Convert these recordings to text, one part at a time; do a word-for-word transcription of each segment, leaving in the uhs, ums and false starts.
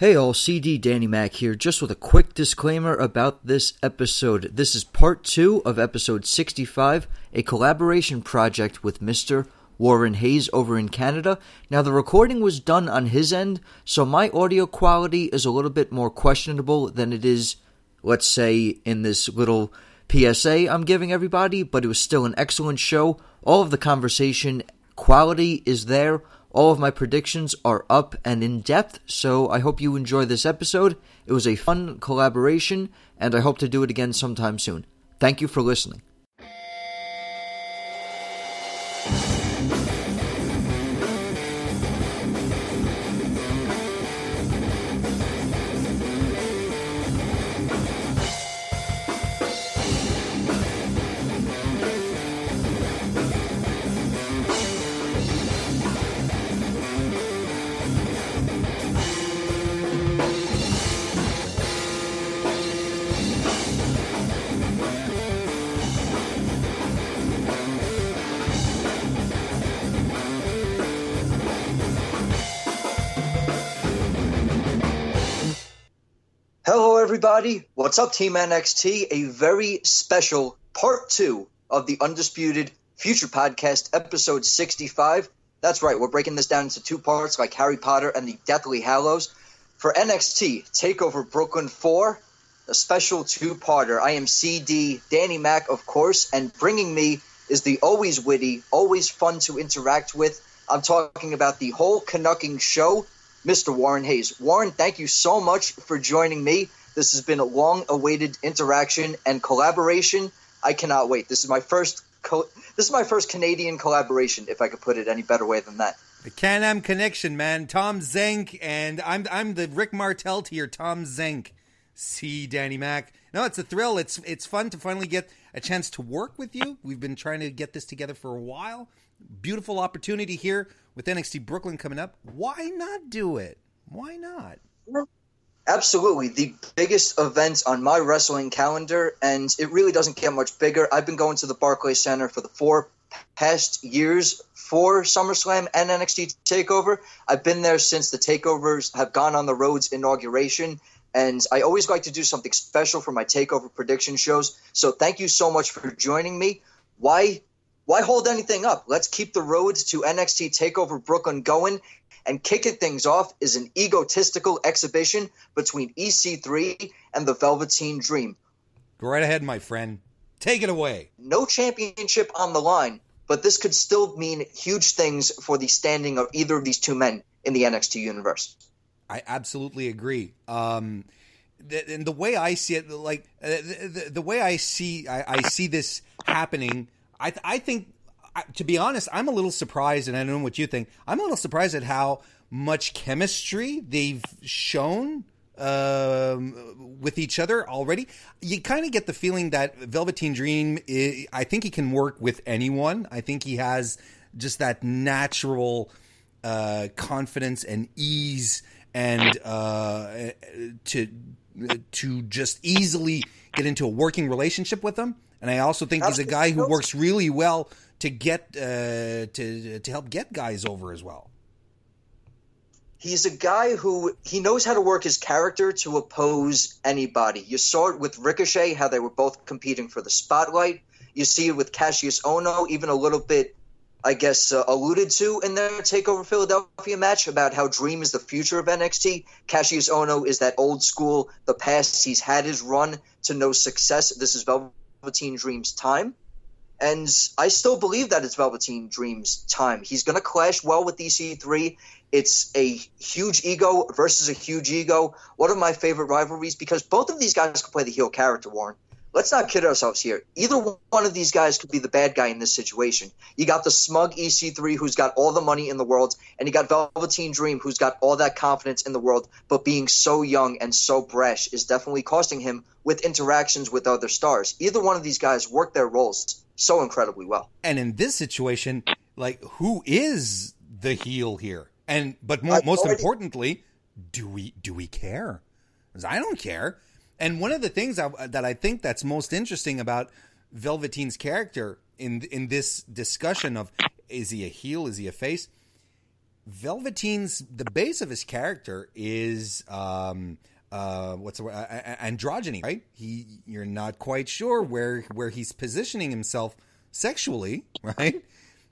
Hey all, C D Danny Mac here, just with a quick disclaimer about this episode. This is part two of episode sixty-five, a collaboration project with Mister Warren Hayes over in Canada. Now the recording was done on his end, so my audio quality is a little bit more questionable than it is, let's say, in this little P S A I'm giving everybody, but it was still an excellent show. All of the conversation quality is there. All of my predictions are up and in depth, so I hope you enjoy this episode. It was a fun collaboration, and I hope to do it again sometime soon. Thank you for listening. Everybody, what's up, Team N X T? A very special part two of the Undisputed Future Podcast, episode sixty-five. That's right, we're breaking this down into two parts, like Harry Potter and the Deathly Hallows. For N X T TakeOver Brooklyn four, a special two-parter. I am C D Danny Mac, of course, and bringing me is the always witty, always fun to interact with. I'm talking about the whole Canucking show, Mister Warren Hayes. Warren, thank you so much for joining me. This has been a long-awaited interaction and collaboration. I cannot wait. This is my first co- This is my first Canadian collaboration, if I could put it any better way than that. The Can-Am connection, man. Tom Zenk, and I'm I'm the Rick Martel to your Tom Zenk. See, Danny Mac. No, it's a thrill. It's it's fun to finally get a chance to work with you. We've been trying to get this together for a while. Beautiful opportunity here with N X T Brooklyn coming up. Why not do it? Why not? Well, absolutely. The biggest event on my wrestling calendar, and it really doesn't get much bigger. I've been going to the Barclays Center for the four past years for SummerSlam and N X T TakeOver. I've been there since the TakeOvers have gone on the road's inauguration, and I always like to do something special for my TakeOver prediction shows. So thank you so much for joining me. Why, why hold anything up? Let's keep the road to N X T TakeOver Brooklyn going. And kicking things off is an egotistical exhibition between E C three and the Velveteen Dream. Go right ahead, my friend. Take it away. No championship on the line, but this could still mean huge things for the standing of either of these two men in the N X T universe. I absolutely agree. Um, th- and the way I see it, like uh, the, the way I see, I, I see this happening. I, th- I think. I, to be honest, I'm a little surprised, and I don't know what you think. I'm a little surprised at how much chemistry they've shown um, with each other already. You kind of get the feeling that Velveteen Dream, is, I think he can work with anyone. I think he has just that natural uh, confidence and ease and uh, to to just easily get into a working relationship with them. And I also think he's a guy who works really well to get uh, to to help get guys over as well. He's a guy who he knows how to work his character to oppose anybody. You saw it with Ricochet, how they were both competing for the spotlight. You see it with Cassius Ohno, even a little bit, I guess, uh, alluded to in their TakeOver Philadelphia match about how Dream is the future of N X T. Cassius Ohno is that old school, the past. He's had his run to no success. This is Velveteen Dream's time. And I still believe that it's Velveteen Dream's time. He's going to clash well with E C three. It's a huge ego versus a huge ego. One of my favorite rivalries, because both of these guys can play the heel character, Warren. Let's not kid ourselves here. Either one of these guys could be the bad guy in this situation. You got the smug E C three who's got all the money in the world, and you got Velveteen Dream who's got all that confidence in the world, but being so young and so brash is definitely costing him with interactions with other stars. Either one of these guys work their roles so incredibly well. And in this situation, like, who is the heel here? And but mo- most already- importantly, do we do we care? Because I don't care. And one of the things I, that I think that's most interesting about Velveteen's character in in this discussion of is he a heel, is he a face, Velveteen's, the base of his character is um, uh, what's the word? Androgyny, right? He, you're not quite sure where where he's positioning himself sexually, right?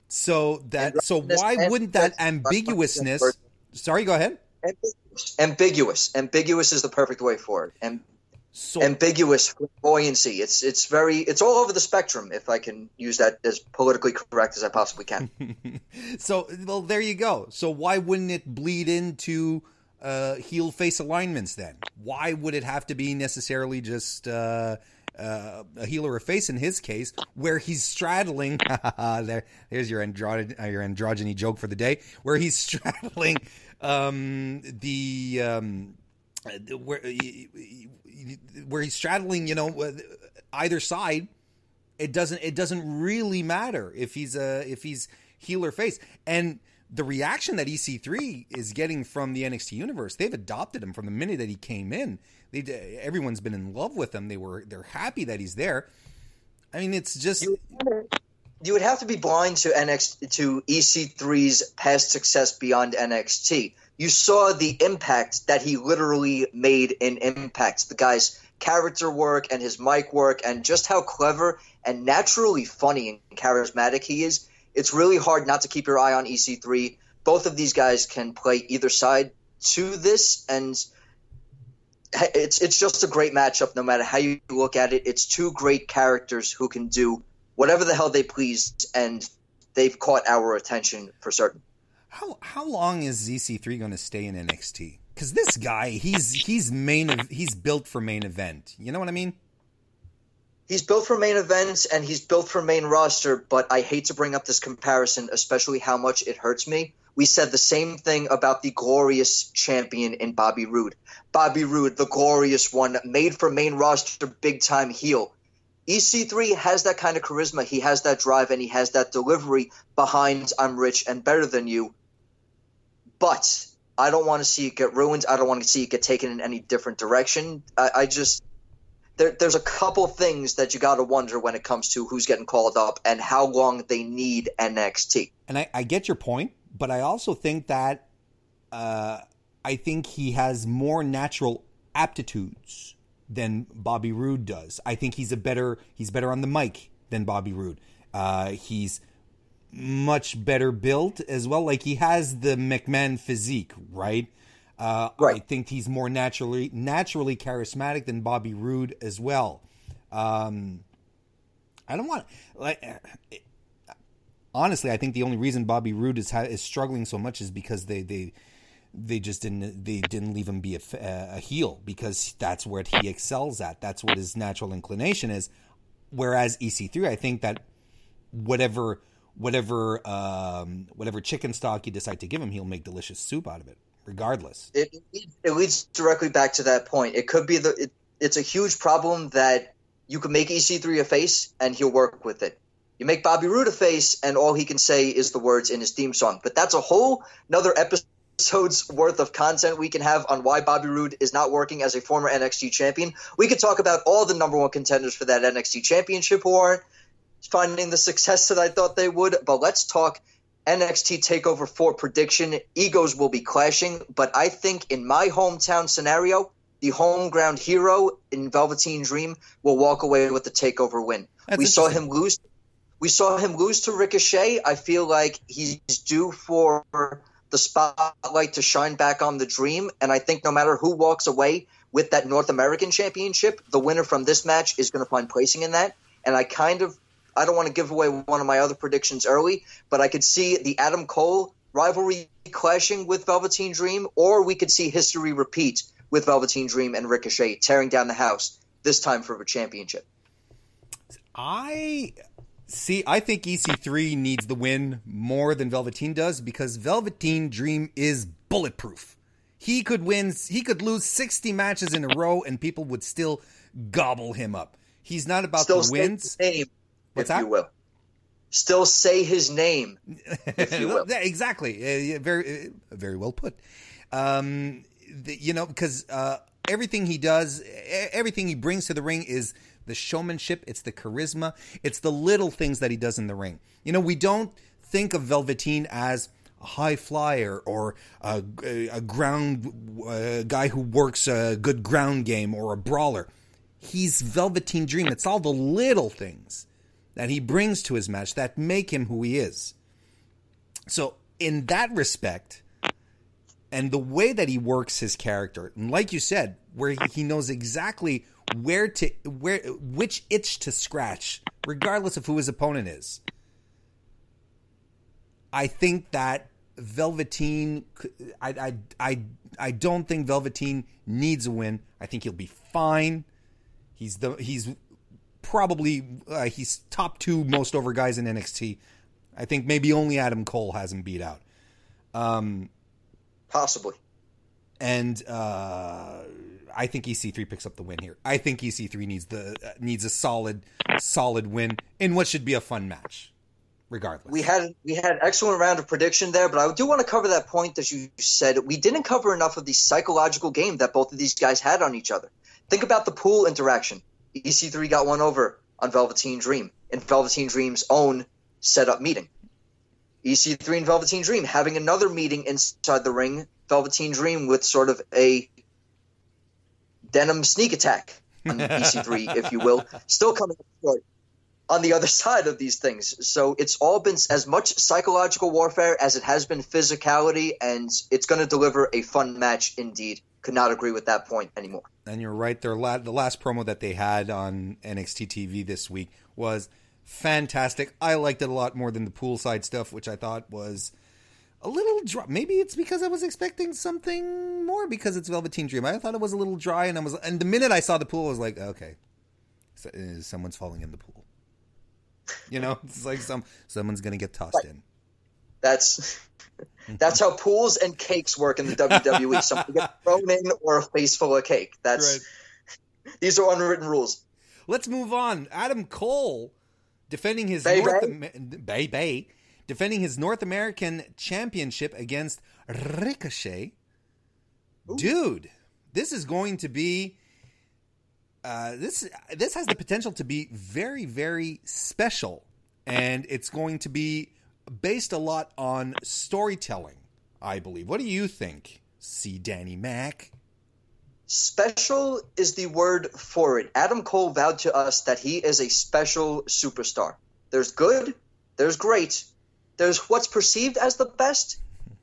So that so why wouldn't that ambiguousness? Sorry, go ahead. Ambiguous, ambiguous is the perfect way for it. Am- so, ambiguous buoyancy. It's it's very it's all over the spectrum. If I can use that as politically correct as I possibly can. So well, there you go. So why wouldn't it bleed into uh, heel face alignments then? Why would it have to be necessarily just uh, uh, a heel or a face in his case, where he's straddling? there, there's your andro- uh, your androgyny joke for the day, where he's straddling um, the. Um, Where, where he's straddling, you know, either side, it doesn't it doesn't really matter if he's a if he's heel or face. And the reaction that E C three is getting from the N X T universe, they've adopted him from the minute that he came in. They everyone's been in love with him. They were they're happy that he's there. I mean, it's just. You would have to be blind to N X T to E C three's past success beyond N X T. You saw the impact that he literally made in Impact. The guy's character work and his mic work and just how clever and naturally funny and charismatic he is. It's really hard not to keep your eye on E C three. Both of these guys can play either side to this, and it's it's just a great matchup no matter how you look at it. It's two great characters who can do whatever the hell they pleased, and they've caught our attention for certain. How how long is E C three going to stay in N X T? Because this guy, he's he's main he's built for main event. You know what I mean? He's built for main events, and he's built for main roster. But I hate to bring up this comparison, especially how much it hurts me. We said the same thing about the glorious champion in Bobby Roode. Bobby Roode, the glorious one, made for main roster, big time heel. E C three has that kind of charisma, he has that drive, and he has that delivery behind I'm rich and better than you. But I don't want to see it get ruined. I don't want to see it get taken in any different direction. I, I just there, – there's a couple things that you got to wonder when it comes to who's getting called up and how long they need N X T. And I, I get your point, but I also think that uh, I think he has more natural aptitudes than Bobby Roode does. I think he's a better he's better on the mic than Bobby Roode. Uh, he's much better built as well. Like he has the McMahon physique, right? Uh, right. I think he's more naturally naturally charismatic than Bobby Roode as well. Um, I don't want like it, honestly. I think the only reason Bobby Roode is ha- is struggling so much is because they they. They just didn't. They didn't leave him be a, a heel because that's what he excels at. That's what his natural inclination is. Whereas E C three, I think that whatever, whatever, um, whatever chicken stock you decide to give him, he'll make delicious soup out of it, regardless. It, it leads directly back to that point. It could be the. It, it's a huge problem that you can make E C three a face and he'll work with it. You make Bobby Roode a face and all he can say is the words in his theme song. But that's a whole another episode. Episodes worth of content we can have on why Bobby Roode is not working as a former N X T champion. We could talk about all the number one contenders for that N X T championship who aren't finding the success that I thought they would, but let's talk N X T TakeOver four prediction. Egos will be clashing, but I think in my hometown scenario, the home ground hero in Velveteen Dream will walk away with the TakeOver win. That's we saw him lose. We saw him lose to Ricochet. I feel like he's due for the spotlight to shine back on the Dream, and I think no matter who walks away with that North American Championship, the winner from this match is going to find placing in that. And I kind of – I don't want to give away one of my other predictions early, but I could see the Adam Cole rivalry clashing with Velveteen Dream, or we could see history repeat with Velveteen Dream and Ricochet tearing down the house, this time for a championship. I – See, I think E C three needs the win more than Velveteen does because Velveteen Dream is bulletproof. He could win, he could lose sixty matches in a row and people would still gobble him up. He's not about still the wins. His name, What's if that? You will. Still say his name, if you will. Exactly. Very, very well put. Um, you know, because uh, everything he does, everything he brings to the ring is the showmanship, it's the charisma, it's the little things that he does in the ring. You know, we don't think of Velveteen as, a high flyer or a, a ground a guy who works a good ground game or a brawler. He's Velveteen Dream. It's all the little things that he brings to his match that make him who he is. So in that respect, and the way that he works his character, and like you said, where he knows exactly where to where which itch to scratch, regardless of who his opponent is. I think that Velveteen, I I I I don't think Velveteen needs a win. I think he'll be fine. He's the he's probably uh, he's top two most over guys in N X T. I think maybe only Adam Cole has him beat out. Um. Possibly. And uh, I think E C three picks up the win here. I think E C three needs the uh, needs a solid, solid win in what should be a fun match, regardless. We had we had an excellent round of prediction there, but I do want to cover that point that you said. We didn't cover enough of the psychological game that both of these guys had on each other. Think about the pool interaction. E C three got one over on Velveteen Dream in Velveteen Dream's own setup meeting. E C three and Velveteen Dream having another meeting inside the ring. Velveteen Dream with sort of a denim sneak attack on E C three, if you will, still coming on the other side of these things. So it's all been as much psychological warfare as it has been physicality, and it's going to deliver a fun match indeed. Could not agree with that point anymore. And you're right. Their la- the last promo that they had on N X T T V this week was fantastic. I liked it a lot more than the poolside stuff, which I thought was a little dry. Maybe it's because I was expecting something more because it's Velveteen Dream. I thought it was a little dry, and I was, and the minute I saw the pool, I was like, okay, so, uh, someone's falling in the pool. You know, it's like some someone's gonna get tossed right in. That's that's how pools and cakes work in the W W E. Someone gets thrown in or a face full of cake. That's right. These are unwritten rules. Let's move on. Adam Cole. Defending his Bay North Bay. Am- Bay Bay, defending his North American Championship against Ricochet. Ooh. Dude, this is going to be uh, this. This has the potential to be very, very special, and it's going to be based a lot on storytelling, I believe. What do you think, C. Danny Mac? Special is the word for it. Adam Cole vowed to us that he is a special superstar. There's good, there's great, there's what's perceived as the best,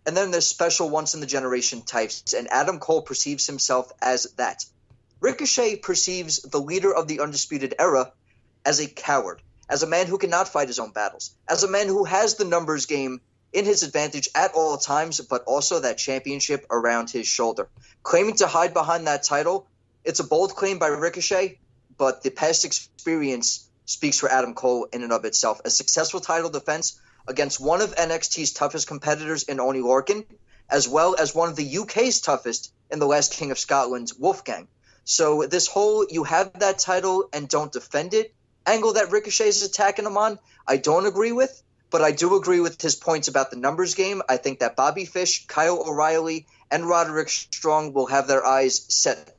and then there's special once-in-the-generation types, and Adam Cole perceives himself as that. Ricochet perceives the leader of the Undisputed Era as a coward, as a man who cannot fight his own battles, as a man who has the numbers game in his advantage at all times, but also that championship around his shoulder. Claiming to hide behind that title, it's a bold claim by Ricochet, but the past experience speaks for Adam Cole in and of itself. A successful title defense against one of N X T's toughest competitors in Oney Lorcan, as well as one of the U K's toughest in the last King of Scotland's Wolfgang. So this whole you have that title and don't defend it angle that Ricochet is attacking him on, I don't agree with. But I do agree with his points about the numbers game. I think that Bobby Fish, Kyle O'Reilly, and Roderick Strong will have their eyes set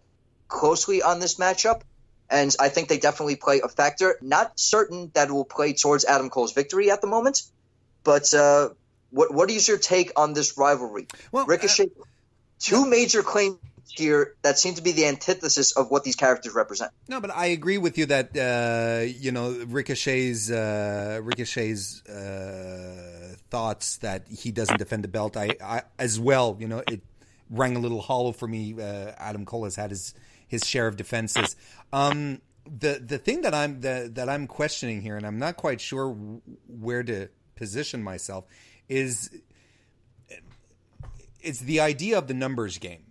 closely on this matchup. And I think they definitely play a factor. Not certain that it will play towards Adam Cole's victory at the moment. But uh, what what is your take on this rivalry? Well, Ricochet, uh, two yeah. major claims here that seem to be the antithesis of what these characters represent. No, but I agree with you that uh, you know Ricochet's uh, Ricochet's uh, thoughts that he doesn't defend the belt. I, I as well. You know, it rang a little hollow for me. Uh, Adam Cole has had his his share of defenses. Um, the the thing that I'm the, that I'm questioning here, and I'm not quite sure where to position myself, is it's the idea of the numbers game.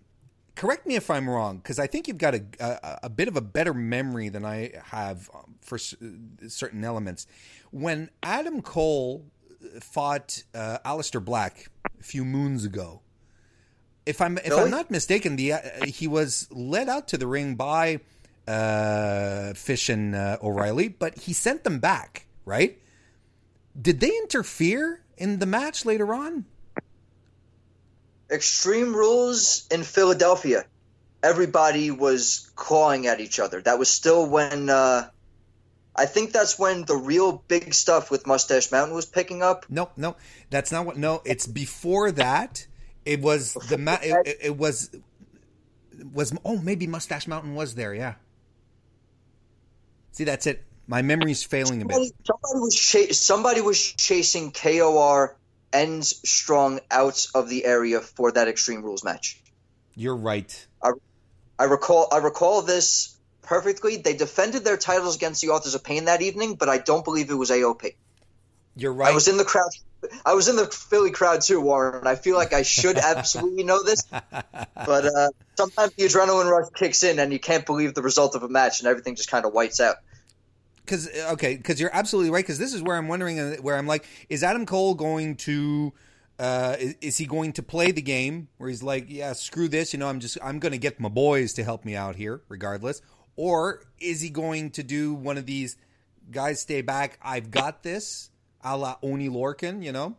Correct me if I'm wrong, because I think you've got a, a a bit of a better memory than I have for c- certain elements. When Adam Cole fought uh, Aleister Black a few moons ago, if I'm if really? I'm not mistaken, the uh, he was led out to the ring by uh, Fish and uh, O'Reilly, but he sent them back. Right? Did they interfere in the match later on? Extreme Rules in Philadelphia, everybody was clawing at each other. That was still when uh, I think that's when the real big stuff with Mustache Mountain was picking up. No, no, that's not what. No, it's before that. It was the ma- it, it was was oh maybe Mustache Mountain was there. Yeah. See, that's it. My memory's failing a somebody, bit. Somebody was cha- somebody was chasing K O R and Strong out of the area for that Extreme Rules match. You're right. I, I recall. I recall this. Perfectly. They defended their titles against the Authors of Pain that evening, but I don't believe it was A O P. You're right. I was in the crowd. I was in the Philly crowd too, Warren. I feel like I should absolutely know this, but uh, sometimes the adrenaline rush kicks in and you can't believe the result of a match and everything just kind of whites out. Because okay, because you're absolutely right. Because this is where I'm wondering, where I'm like, is Adam Cole going to? Uh, is, is he going to play the game where he's like, yeah, screw this, you know, I'm just, I'm going to get my boys to help me out here, regardless. Or is he going to do one of these guys stay back, I've got this, a la Oney Lorcan, you know?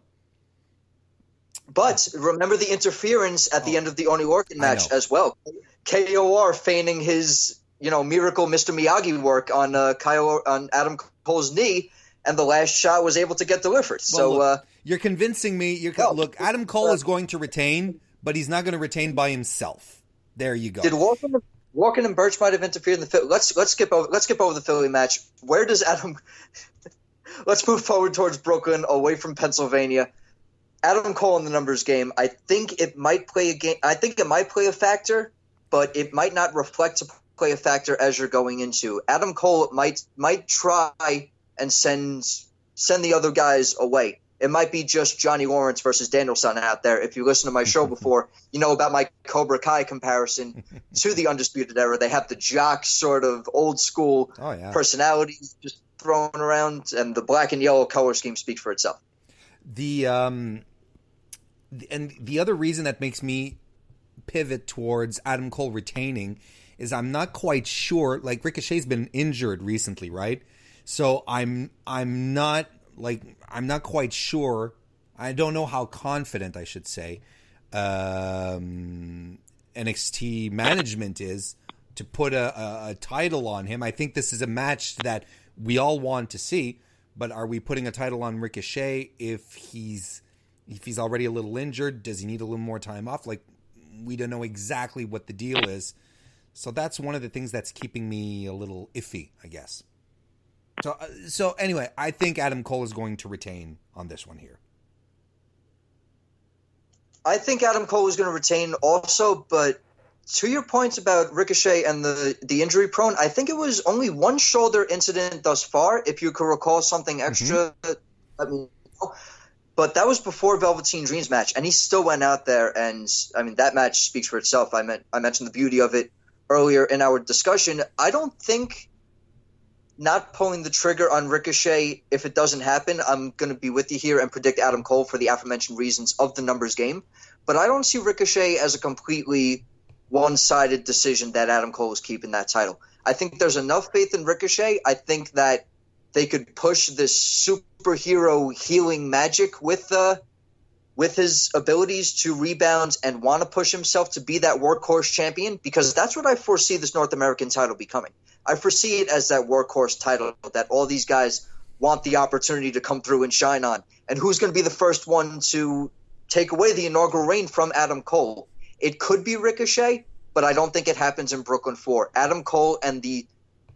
But remember the interference at oh, the end of the Oney Lorcan match as well. K O R feigning his, you know, miracle Mister Miyagi work on uh, Kyle, on Adam Cole's knee, and the last shot was able to get delivered. Well, so look, uh, you're convincing me. You're no, look, Adam Cole uh, is going to retain, but he's not going to retain by himself. There you go. Did Walker Lorcan and Birch might have interfered in the Philly. Let's let's skip over let's skip over the Philly match. Where does Adam? Let's move forward towards Brooklyn, away from Pennsylvania. Adam Cole in the numbers game. I think it might play a game. I think it might play a factor, but it might not reflect to play a factor as you're going into. Adam Cole might might try and send send the other guys away. It might be just Johnny Lawrence versus Danielson out there. If you listen to my show before, you know about my Cobra Kai comparison to the Undisputed Era. They have the jock sort of old school oh, yeah. personalities just thrown around, and the black and yellow color scheme speaks for itself. The um, and the other reason that makes me pivot towards Adam Cole retaining is I'm not quite sure. Like Ricochet's been injured recently, right? So I'm I'm not. Like, I'm not quite sure. I don't know how confident, I should say, um, N X T management is to put a, a, a title on him. I think this is a match that we all want to see, but are we putting a title on Ricochet if he's if he's already a little injured? Does he need a little more time off? Like, we don't know exactly what the deal is. So that's one of the things that's keeping me a little iffy, I guess. So, so anyway, I think Adam Cole is going to retain on this one here. I think Adam Cole is going to retain also, but to your points about Ricochet and the, the injury prone, I think it was only one shoulder incident thus far, if you could recall something extra. Mm-hmm. I mean, but that was before Velveteen Dream's match, and he still went out there, and I mean, that match speaks for itself. I meant, I mentioned the beauty of it earlier in our discussion. I don't think... Not pulling the trigger on Ricochet, if it doesn't happen, I'm going to be with you here and predict Adam Cole for the aforementioned reasons of the numbers game. But I don't see Ricochet as a completely one-sided decision that Adam Cole is keeping that title. I think there's enough faith in Ricochet. I think that they could push this superhero healing magic with uh, with his abilities to rebound and want to push himself to be that workhorse champion, because that's what I foresee this North American title becoming. I foresee it as that workhorse title that all these guys want the opportunity to come through and shine on. And who's going to be the first one to take away the inaugural reign from Adam Cole? It could be Ricochet, but I don't think it happens in Brooklyn four. Adam Cole and the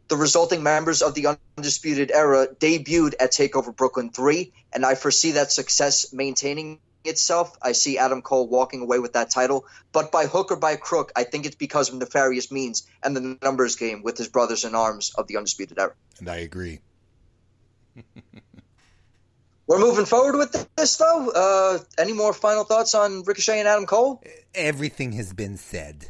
the resulting members of the Undisputed Era debuted at TakeOver Brooklyn three, and I foresee that success maintaining itself. I see Adam Cole walking away with that title, but by hook or by crook, I think it's because of nefarious means and the numbers game with his brothers in arms of the Undisputed Era. And I agree. We're moving forward with this, though. Uh, any more final thoughts on Ricochet and Adam Cole? Everything has been said.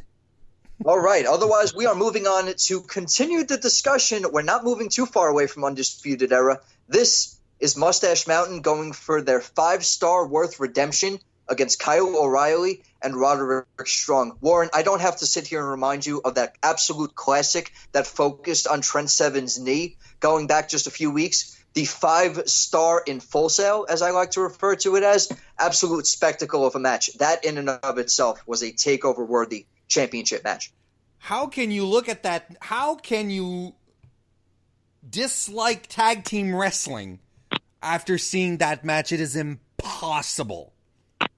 All right. Otherwise, we are moving on to continue the discussion. We're not moving too far away from Undisputed Era. This is Mustache Mountain going for their five-star worth redemption against Kyle O'Reilly and Roderick Strong. Warren, I don't have to sit here and remind you of that absolute classic that focused on Trent Seven's knee going back just a few weeks. The five-star in Full Sail, as I like to refer to it as, absolute spectacle of a match. That in and of itself was a TakeOver-worthy championship match. How can you look at that? How can you dislike tag team wrestling after seeing that match. It is impossible.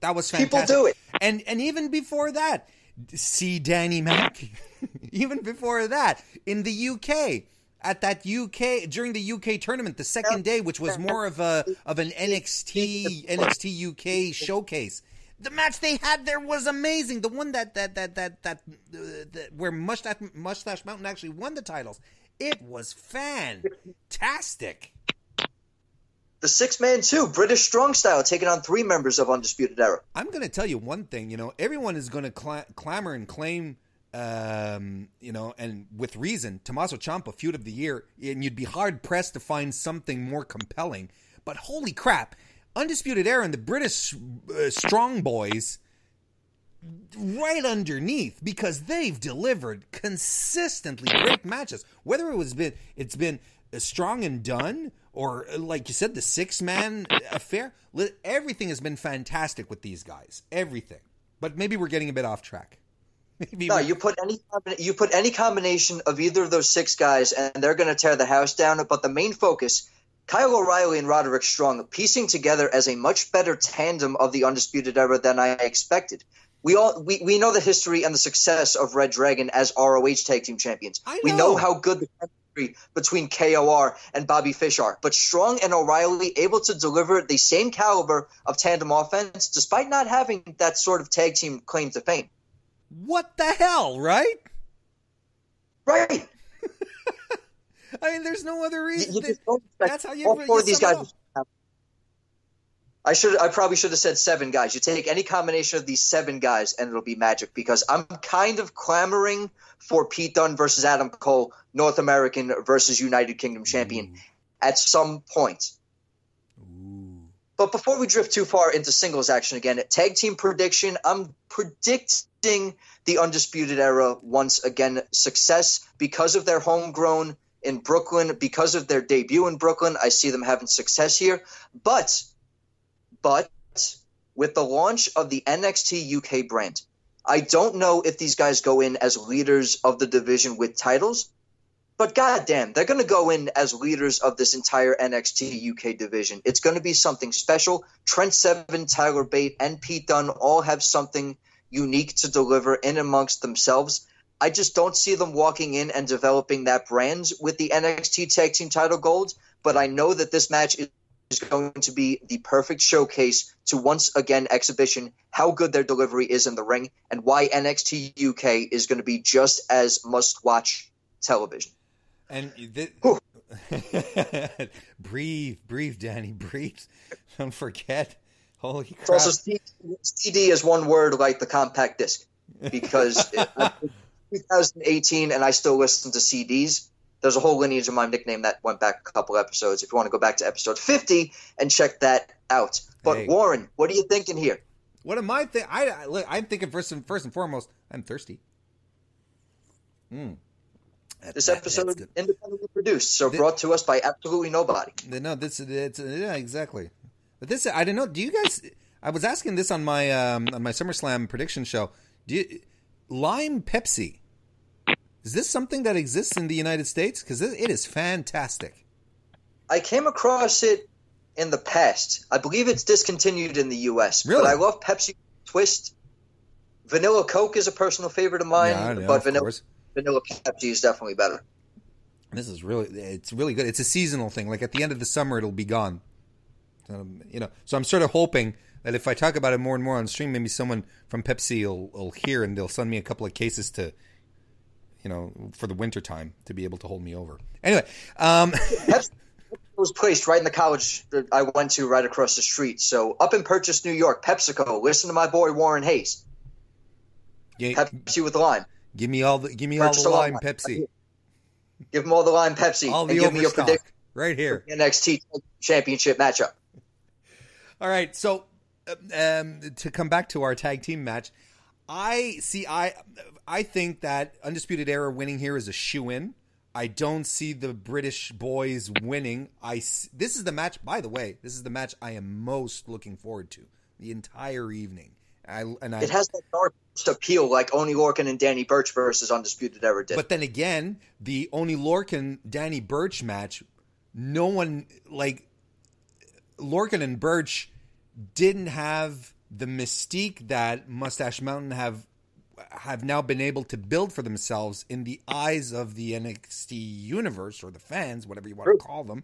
That was fantastic. People do it. And and even before that, see Danny Mac. Even before that, in the U K, at that U K, during the U K tournament, the second day, which was more of a of an N X T N X T U K showcase, the match they had there was amazing. The one that that that that that, uh, that where Mustache Mustache Mountain actually won the titles, it was fantastic. The six-man two, British Strong Style, taking on three members of Undisputed Era. I'm going to tell you one thing. You know, everyone is going to cl- clamor and claim, um, you know, and with reason, Tommaso Ciampa, Feud of the Year, and you'd be hard-pressed to find something more compelling. But holy crap, Undisputed Era and the British uh, Strong Boys right underneath, because they've delivered consistently great matches. Whether it was been, it's been Strong and Dunne, or, like you said, the six-man affair. Everything has been fantastic with these guys. Everything. But maybe we're getting a bit off track. Maybe no, you put, any, you put any combination of either of those six guys, and they're going to tear the house down. But the main focus, Kyle O'Reilly and Roderick Strong, piecing together as a much better tandem of the Undisputed Era than I expected. We all we, we know the history and the success of Red Dragon as R O H Tag Team Champions. I know. We know how good the between K O R and Bobby Fish are, but Strong and O'Reilly able to deliver the same caliber of tandem offense despite not having that sort of tag team claim to fame. What the hell, right? Right. I mean, there's no other reason. You, you that, that's how you, all four you of these guys. I should. I probably should have said seven guys. You take any combination of these seven guys, and it'll be magic. Because I'm kind of clamoring for Pete Dunne versus Adam Cole, North American versus United Kingdom champion, mm. at some point. Ooh. But before we drift too far into singles action again, tag team prediction. I'm predicting the Undisputed Era once again success because of their homegrown in Brooklyn, because of their debut in Brooklyn. I see them having success here, but. But with the launch of the N X T U K brand, I don't know if these guys go in as leaders of the division with titles, but goddamn, they're going to go in as leaders of this entire N X T U K division. It's going to be something special. Trent Seven, Tyler Bate, and Pete Dunne all have something unique to deliver in amongst themselves. I just don't see them walking in and developing that brand with the N X T Tag Team title gold, but I know that this match is is going to be the perfect showcase to once again exhibition how good their delivery is in the ring and why N X T U K is going to be just as must-watch television. And th- breathe, breathe, Danny, breathe. Don't forget. Holy crap. Also, C D is one word like the compact disc, because it's twenty eighteen and I still listen to C Ds. There's a whole lineage of my nickname that went back a couple episodes. If you want to go back to episode fifty and check that out. But hey, Warren, what are you thinking here? What am I thinking? I, look, I'm thinking first and, first and foremost, I'm thirsty. Mm. That, this episode that, independently produced, so the, brought to us by absolutely nobody. No, this it's yeah, exactly. But this I don't know. Do you guys? I was asking this on my um, on my SummerSlam prediction show. Do you, Lime Pepsi? Is this something that exists in the United States? Because it is fantastic. I came across it in the past. I believe it's discontinued in the U S. Really? But I love Pepsi Twist. Vanilla Coke is a personal favorite of mine, yeah, yeah, but of vanilla, vanilla Pepsi is definitely better. This is really, it's really good. It's a seasonal thing. Like at the end of the summer, it'll be gone. Um, you know, so I'm sort of hoping that if I talk about it more and more on stream, maybe someone from Pepsi will, will hear and they'll send me a couple of cases to, you know, for the winter time to be able to hold me over. Anyway, um, it was placed right in the college that I went to right across the street. So up in Purchase, New York, PepsiCo. Listen to my boy Warren Hayes. Give, Pepsi with lime. Give me all the give me Purchase all the lime, lime Pepsi. Give them all the lime Pepsi. All the and give me your prediction right here. N X T championship matchup. All right, so um, to come back to our tag team match. I see. I I think that Undisputed Era winning here is a shoo-in. I don't see the British boys winning. I this is the match. By the way, this is the match I am most looking forward to the entire evening. I and I, it has that dark appeal like Oney Lorcan and Danny Burch versus Undisputed Era did. But then again, the Oney Lorcan Danny Burch match, no one like Lorcan and Burch didn't have the mystique that Mustache Mountain have have now been able to build for themselves in the eyes of the N X T universe or the fans, whatever you want to call them.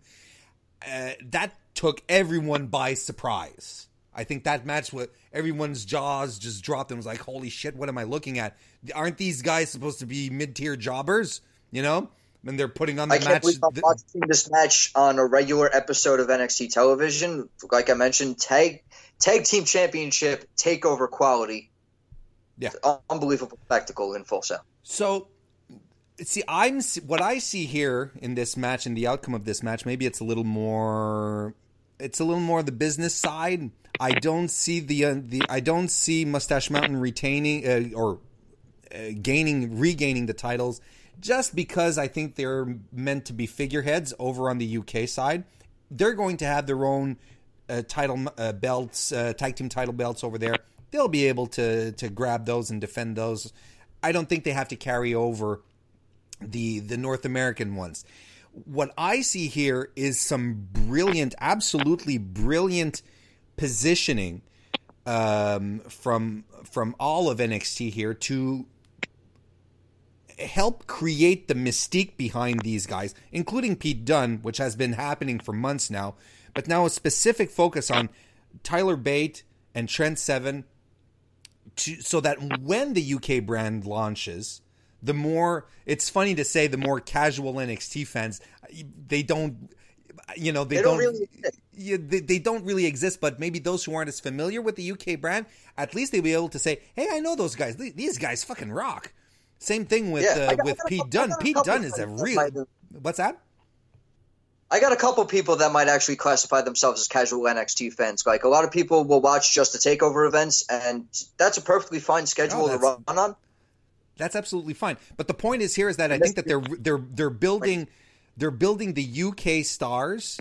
Uh, that took everyone by surprise. I think that match, with everyone's jaws just dropped and was like, holy shit, what am I looking at? Aren't these guys supposed to be mid-tier jobbers? You know? And they're putting on the I match. I can't believe I'm th- watching this match on a regular episode of N X T television. Like I mentioned, tag tag team championship, takeover quality. Yeah. Unbelievable spectacle in full Sail. So, see, I'm what I see here in this match and the outcome of this match, maybe it's a little more... It's a little more the business side. I don't see the uh, the I don't see Mustache Mountain retaining uh, or uh, gaining regaining the titles just because I think they're meant to be figureheads over on the U K side. They're going to have their own uh, title uh, belts, uh, tag team title belts over there. They'll be able to to grab those and defend those. I don't think they have to carry over the the North American ones. What I see here is some brilliant, absolutely brilliant positioning um, from from all of N X T here to help create the mystique behind these guys, including Pete Dunne, which has been happening for months now. But now a specific focus on Tyler Bate and Trent Seven to, so that when the U K brand launches... The more, it's funny to say, the more casual N X T fans, they don't, you know, they, they don't, don't really yeah, they, they don't really exist. But maybe those who aren't as familiar with the U K brand, at least they'll be able to say, "Hey, I know those guys. These guys fucking rock." Same thing with yeah, uh, got, with got, Pete Dunne. Pete Dunne is a real. What's that? I got a couple people that might actually classify themselves as casual N X T fans. Like a lot of people will watch just the takeover events, and that's a perfectly fine schedule oh, to run on. That's absolutely fine. But the point is here is that I think that they're they're they're building they're building the U K stars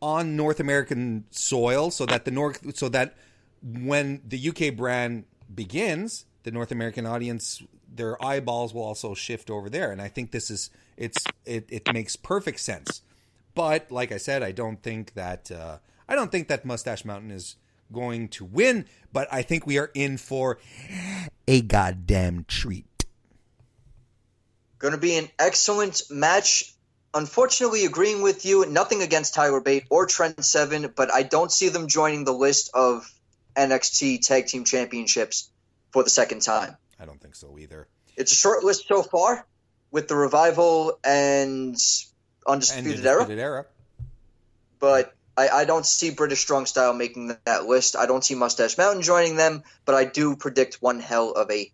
on North American soil so that the North so that when the U K brand begins, the North American audience, their eyeballs will also shift over there. And I think this is it's it, it makes perfect sense. But like I said, I don't think that uh, I don't think that Mustache Mountain is going to win, but I think we are in for a goddamn treat. Going to be an excellent match. Unfortunately, agreeing with you, nothing against Tyler Bate or Trent Seven, but I don't see them joining the list of N X T Tag Team Championships for the second time. I don't think so either. It's a short list so far with the Revival and Undisputed Era. Era. But I, I don't see British Strong Style making that list. I don't see Mustache Mountain joining them, but I do predict one hell of a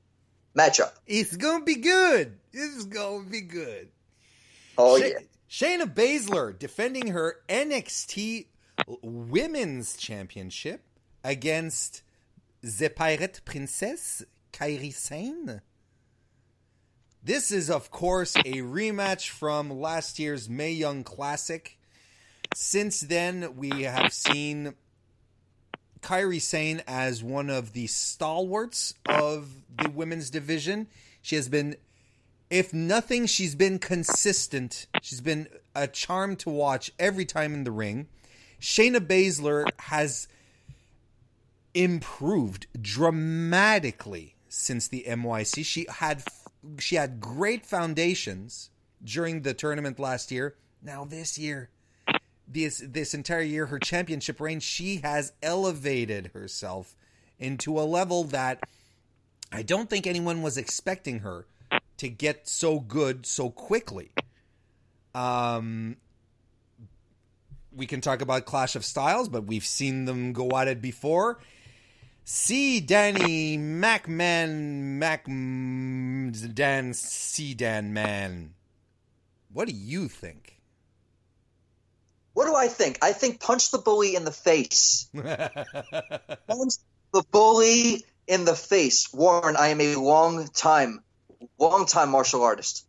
matchup. It's going to be good. It's going to be good. Oh, Shay- yeah. Shayna Baszler defending her N X T Women's Championship against the Pirate Princess, Kairi Sane. This is, of course, a rematch from last year's Mae Young Classic. Since then, we have seen Kairi Sane as one of the stalwarts of the women's division. She has been, if nothing, she's been consistent. She's been a charm to watch every time in the ring. Shayna Baszler has improved dramatically since the M Y C. She had she had great foundations during the tournament last year. Now this year, this this entire year, her championship reign, she has elevated herself into a level that I don't think anyone was expecting her to get so good so quickly. Um, we can talk about Clash of Styles, but we've seen them go at it before. C. Danny Mac Man Mac Dan C. Dan Man. What do you think? What do I think? I think punch the bully in the face. Punch the bully in the face. Warren, I am a long time, long time martial artist.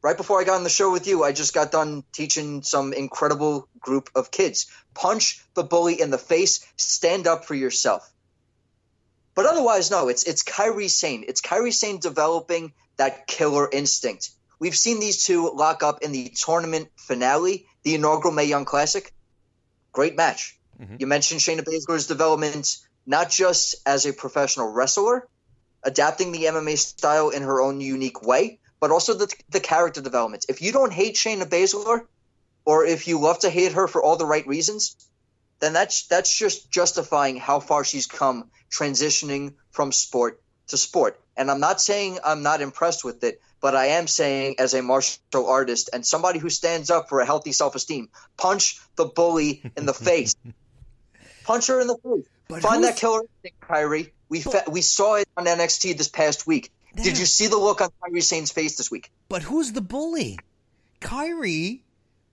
Right before I got on the show with you, I just got done teaching some incredible group of kids. Punch the bully in the face. Stand up for yourself. But otherwise, no, it's it's Kairi Sane. It's Kairi Sane developing that killer instinct. We've seen these two lock up in the tournament finale, the inaugural Mae Young Classic. Great match. Mm-hmm. You mentioned Shayna Baszler's development, not just as a professional wrestler, adapting the M M A style in her own unique way, but also the, the character development. If you don't hate Shayna Baszler, or if you love to hate her for all the right reasons, then that's that's just justifying how far she's come transitioning from sport to sport. And I'm not saying I'm not impressed with it, but I am saying as a martial artist and somebody who stands up for a healthy self-esteem, punch the bully in the face. Punch her in the face. But Find who's... that killer instinct, Kairi. We but... fa- we saw it on N X T this past week. Damn. Did you see the look on Kairi Sane's face this week? But who's the bully? Kairi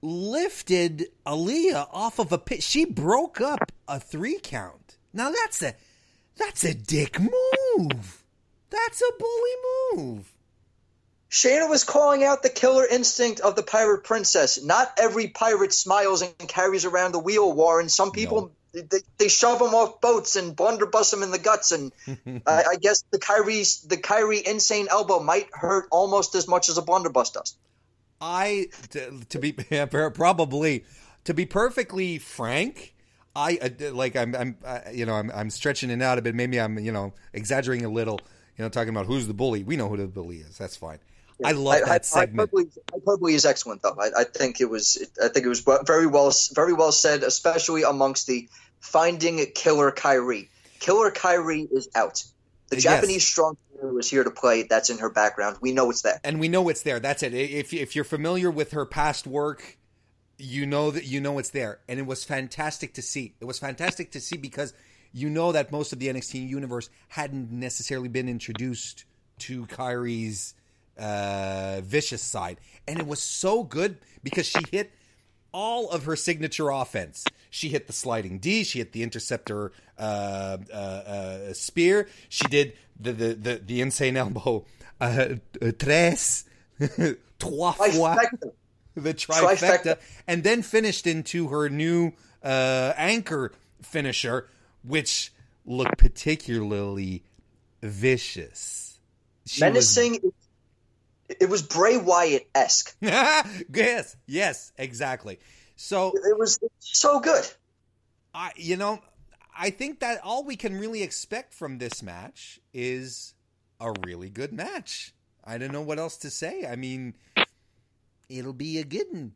lifted Aaliyah off of a pit. She broke up a three count. Now that's a that's a dick move. That's a bully move. Shayna was calling out the killer instinct of the pirate princess. Not every pirate smiles and carries around the wheel, Warren. Some people, no. they, they shove them off boats and blunderbuss them in the guts. And uh, I guess the Kairi's, the Kairi insane elbow might hurt almost as much as a blunderbuss does. I, to, to be, probably, to be perfectly frank, I, like, I'm, I'm uh, you know, I'm, I'm stretching it out a bit. Maybe I'm, you know, exaggerating a little, you know, talking about who's the bully. We know who the bully is. That's fine. Yeah. I love that I, I, segment. Hyperbole is excellent, though. I, I think it was. I think it was very well, very well said, especially amongst the finding killer Kairi. Killer Kairi is out. The yes. Japanese strong player is here to play. That's in her background. We know it's there, and we know it's there. That's it. If if you're familiar with her past work, you know that you know it's there, and it was fantastic to see. It was fantastic to see because you know that most of the N X T universe hadn't necessarily been introduced to Kairi's uh vicious side, and it was so good because she hit all of her signature offense. She hit the sliding D, she hit the interceptor uh uh, uh spear, she did the the the, the insane elbow, uh, uh tres trois fois, the trifecta, trifecta, and then finished into her new uh anchor finisher, which looked particularly vicious. She menacing was- It was Bray Wyatt-esque. yes, yes, exactly. So it was so good. I, you know, I think that all we can really expect from this match is a really good match. I don't know what else to say. I mean, it'll be a good one.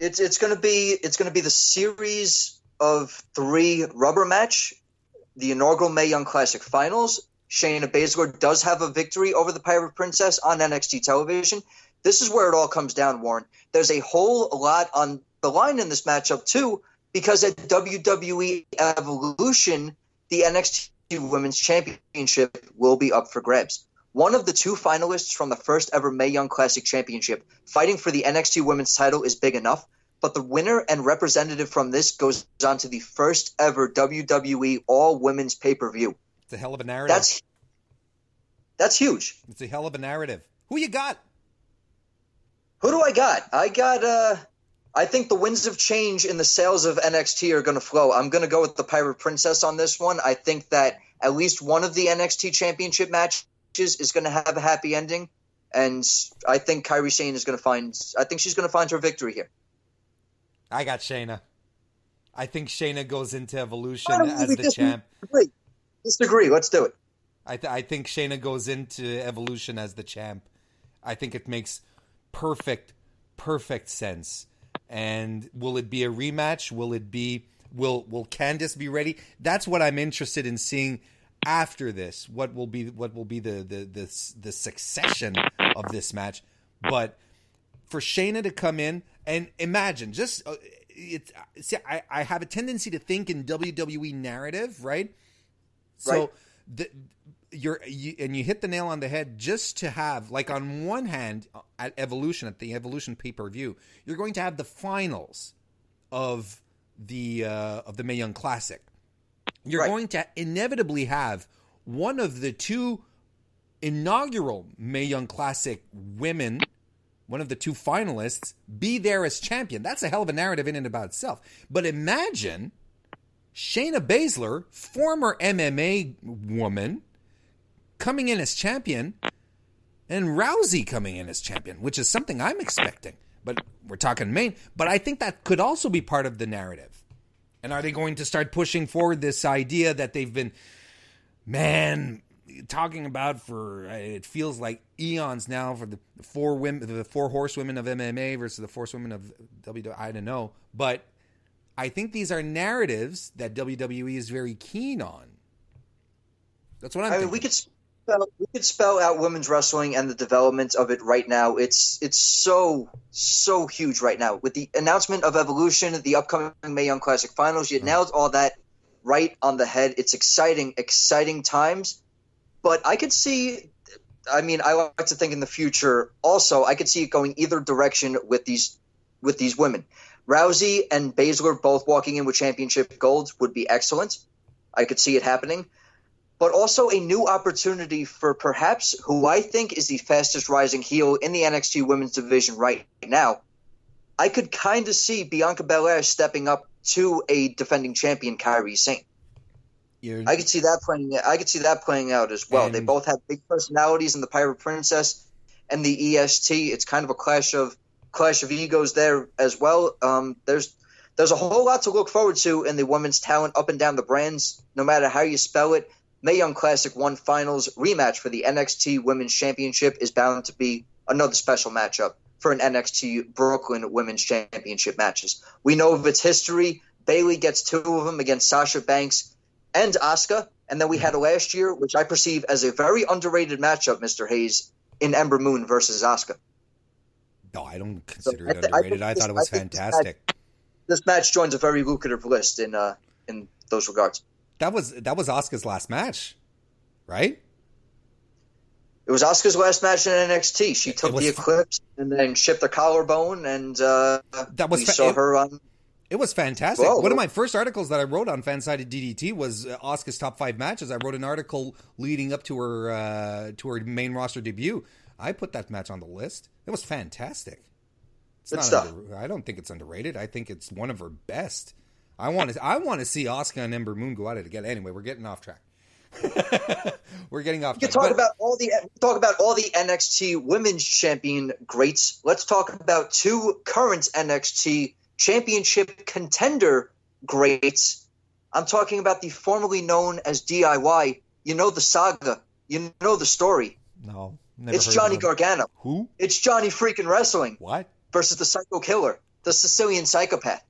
It's it's gonna be it's gonna be the series of three rubber match, the inaugural Mae Young Classic Finals. Shayna Baszler does have a victory over the Pirate Princess on N X T television. This is where it all comes down, Warren. There's a whole lot on the line in this matchup, too, because at W W E Evolution, the N X T Women's Championship will be up for grabs. One of the two finalists from the first ever Mae Young Classic Championship fighting for the N X T Women's title is big enough, but the winner and representative from this goes on to the first ever W W E All-Women's Pay-Per-View. It's a hell of a narrative. That's that's huge. It's a hell of a narrative. Who you got? Who do I got? I got. Uh, I think the winds of change in the sales of N X T are going to flow. I'm going to go with the Pirate Princess on this one. I think that at least one of the N X T Championship matches is going to have a happy ending, and I think Kairi Sane is going to find. I think she's going to find her victory here. I got Shayna. I think Shayna goes into Evolution really as the champ. Great. Disagree. Let's do it. I, th- I think Shayna goes into Evolution as the champ. I think it makes perfect, perfect sense. And will it be a rematch? Will it be? Will Will Candice be ready? That's what I'm interested in seeing after this. What will be? What will be the the the, the succession of this match? But for Shayna to come in and imagine, just uh, it. See, I I have a tendency to think in W W E narrative, right? So right. the, you're, you, and you hit the nail on the head just to have, like on one hand, at Evolution, at the Evolution pay-per-view, you're going to have the finals of the uh, of the Mae Young Classic. You're right. going to inevitably have one of the two inaugural Mae Young Classic women, one of the two finalists, be there as champion. That's a hell of a narrative in and about itself. But imagine Shayna Baszler, former M M A woman, coming in as champion, and Rousey coming in as champion, which is something I'm expecting. But we're talking main. But I think that could also be part of the narrative. And are they going to start pushing forward this idea that they've been, man, talking about for, it feels like eons now, for the four women, the four horsewomen of M M A versus the horsewomen of W W E? I don't know. But I think these are narratives that W W E is very keen on. That's what I'm I thinking. Mean, we could spell, we could spell out women's wrestling and the development of it right now. It's it's so, so huge right now. With the announcement of Evolution, the upcoming Mae Young Classic Finals, you mm-hmm. nailed all that right on the head. It's exciting, exciting times. But I could see – I mean, I like to think in the future also, I could see it going either direction with these with these women. Rousey and Baszler both walking in with championship gold would be excellent. I could see it happening. But also a new opportunity for perhaps who I think is the fastest rising heel in the N X T women's division right now. I could kind of see Bianca Belair stepping up to a defending champion, Kairi Sane. You're... I could see that playing. I could see that playing out as well. And... They both have big personalities in the Pirate Princess and the E S T. It's kind of a clash of clash of egos there as well. Um, there's there's a whole lot to look forward to in the women's talent up and down the brands. No matter how you spell it, Mae Young Classic One Finals rematch for the N X T Women's Championship is bound to be another special matchup for an N X T Brooklyn Women's Championship matches. We know of its history. Bayley gets two of them against Sasha Banks and Asuka, and then we had a last year, which I perceive as a very underrated matchup, Mister Hayes, in Ember Moon versus Asuka. No, I don't consider so it underrated. I, I thought this, it was fantastic. This match, this match joins a very lucrative list in uh, in those regards. That was that was Asuka's last match, right? It was Asuka's last match in N X T. She took the Eclipse fa- and then shipped the collarbone, and uh, that was we fa- saw it- her on... It was fantastic. Whoa. One of my first articles that I wrote on Fansided D D T was uh, Asuka's top five matches. I wrote an article leading up to her uh, to her main roster debut. I put that match on the list. It was fantastic. It's Good not stuff. Under, I don't think it's underrated. I think it's one of her best. I want to I want to see Asuka and Ember Moon go at it again. Anyway, we're getting off track. We're getting off. You talk but, about all the talk about all the N X T Women's Champion greats. Let's talk about two current N X T Championship contender greats. I'm talking about the formerly known as D I Y. You know the saga. You know the story. No, never it's heard Johnny of Gargano. Who? It's Johnny freaking Wrestling. What? Versus the Psycho Killer, the Sicilian Psychopath,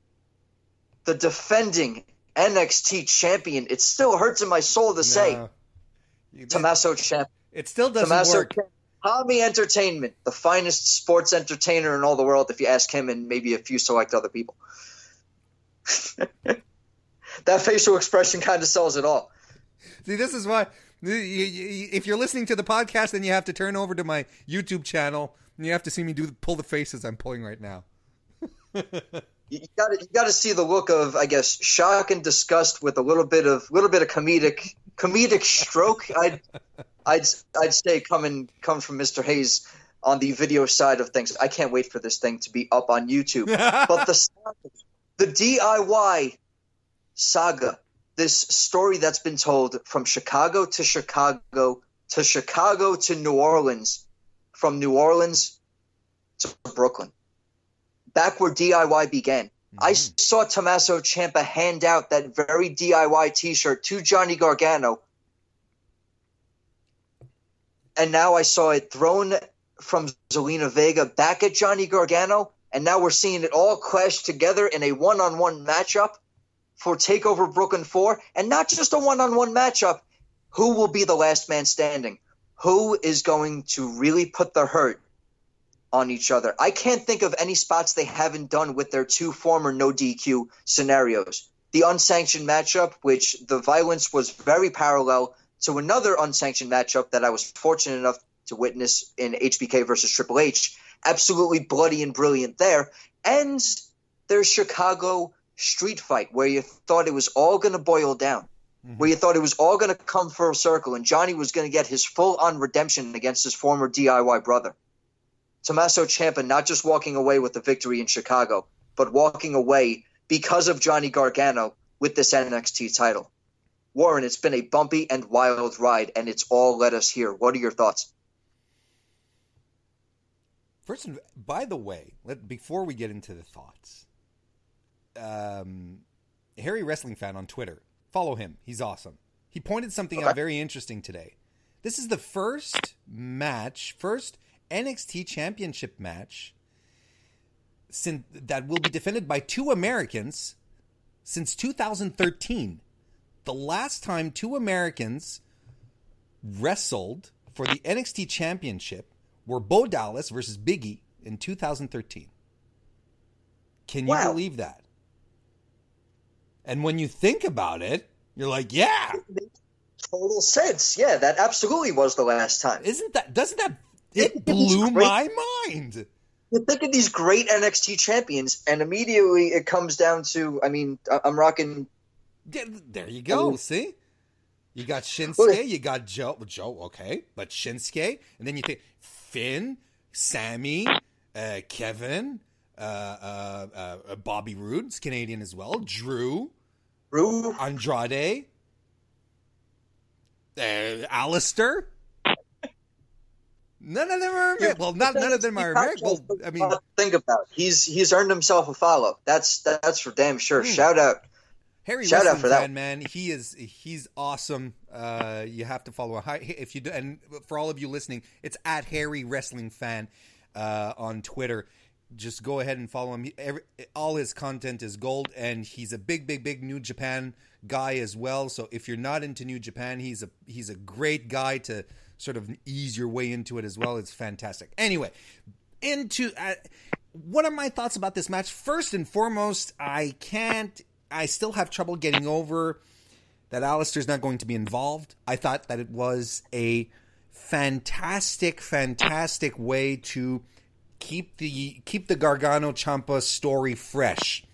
the defending N X T champion. It still hurts in my soul to no. say, Tommaso Ciampa. It still doesn't Tommaso work. Ciampa. Hobby Entertainment, the finest sports entertainer in all the world, if you ask him and maybe a few select other people. That facial expression kind of sells it all. See, this is why, if you're listening to the podcast, then you have to turn over to my YouTube channel, and you have to see me do pull the faces I'm pulling right now. You got you got to see the look of, I guess, shock and disgust with a little bit of little bit of comedic comedic stroke. I'd I'd I'd say coming come from Mister Hayes on the video side of things. I can't wait for this thing to be up on YouTube. But the the D I Y saga, this story that's been told from Chicago to Chicago to Chicago to New Orleans, from New Orleans to Brooklyn. Back where D I Y began. Mm-hmm. I saw Tommaso Ciampa hand out that very D I Y t-shirt to Johnny Gargano. And now I saw it thrown from Zelina Vega back at Johnny Gargano. And now we're seeing it all clash together in a one-on-one matchup for TakeOver Brooklyn four. And not just a one-on-one matchup. Who will be the last man standing? Who is going to really put the hurt on each other? I can't think of any spots they haven't done with their two former no D Q scenarios. The unsanctioned matchup, which the violence was very parallel to another unsanctioned matchup that I was fortunate enough to witness in H B K versus Triple H. Absolutely bloody and brilliant there. And their Chicago street fight, where you thought it was all going to boil down, mm-hmm. where you thought it was all going to come full circle, and Johnny was going to get his full-on redemption against his former D I Y brother. Tommaso Ciampa not just walking away with the victory in Chicago, but walking away because of Johnny Gargano with this N X T title. Warren, it's been a bumpy and wild ride, and it's all led us here. What are your thoughts? First, by the way, let, before we get into the thoughts, um, Harry Wrestling Fan on Twitter, follow him. He's awesome. He pointed something okay. out very interesting today. This is the first match, first N X T championship match since, that will be defended by two Americans since two thousand thirteen. The last time two Americans wrestled for the N X T championship were Bo Dallas versus Big E in two thousand thirteen. Can you wow. believe that? And when you think about it, you're like, yeah. Total sense. Yeah, that absolutely was the last time. Isn't that, doesn't that, it, it blew great, my mind. You think of these great N X T champions, and immediately it comes down to, I mean, I'm rocking. Yeah, there you go. I mean, see? You got Shinsuke, well, you got Joe, Joe, okay, but Shinsuke, and then you think Finn, Sammy, uh, Kevin, uh, uh, uh, Bobby Roode's Canadian as well, Drew, Drew, Andrade, uh, Aleister. None of them are American. Well, not none of them are American. Well, I mean, think about it. He's he's earned himself a follow. That's that's for damn sure. Hmm. Shout out. Harry Shout Wrestling out for that fan, man. He is he's awesome. Uh, you have to follow him if you do, and for all of you listening, it's at Harry Wrestling Fan uh, on Twitter. Just go ahead and follow him. He, every, all his content is gold, and he's a big, big, big New Japan guy as well. So if you're not into New Japan, he's a he's a great guy to sort of ease your way into it as well. It's fantastic. Anyway, into uh, what are my thoughts about this match? First and foremost, I can't. I still have trouble getting over that Aleister's not going to be involved. I thought that it was a fantastic, fantastic way to keep the keep the Gargano Ciampa story fresh.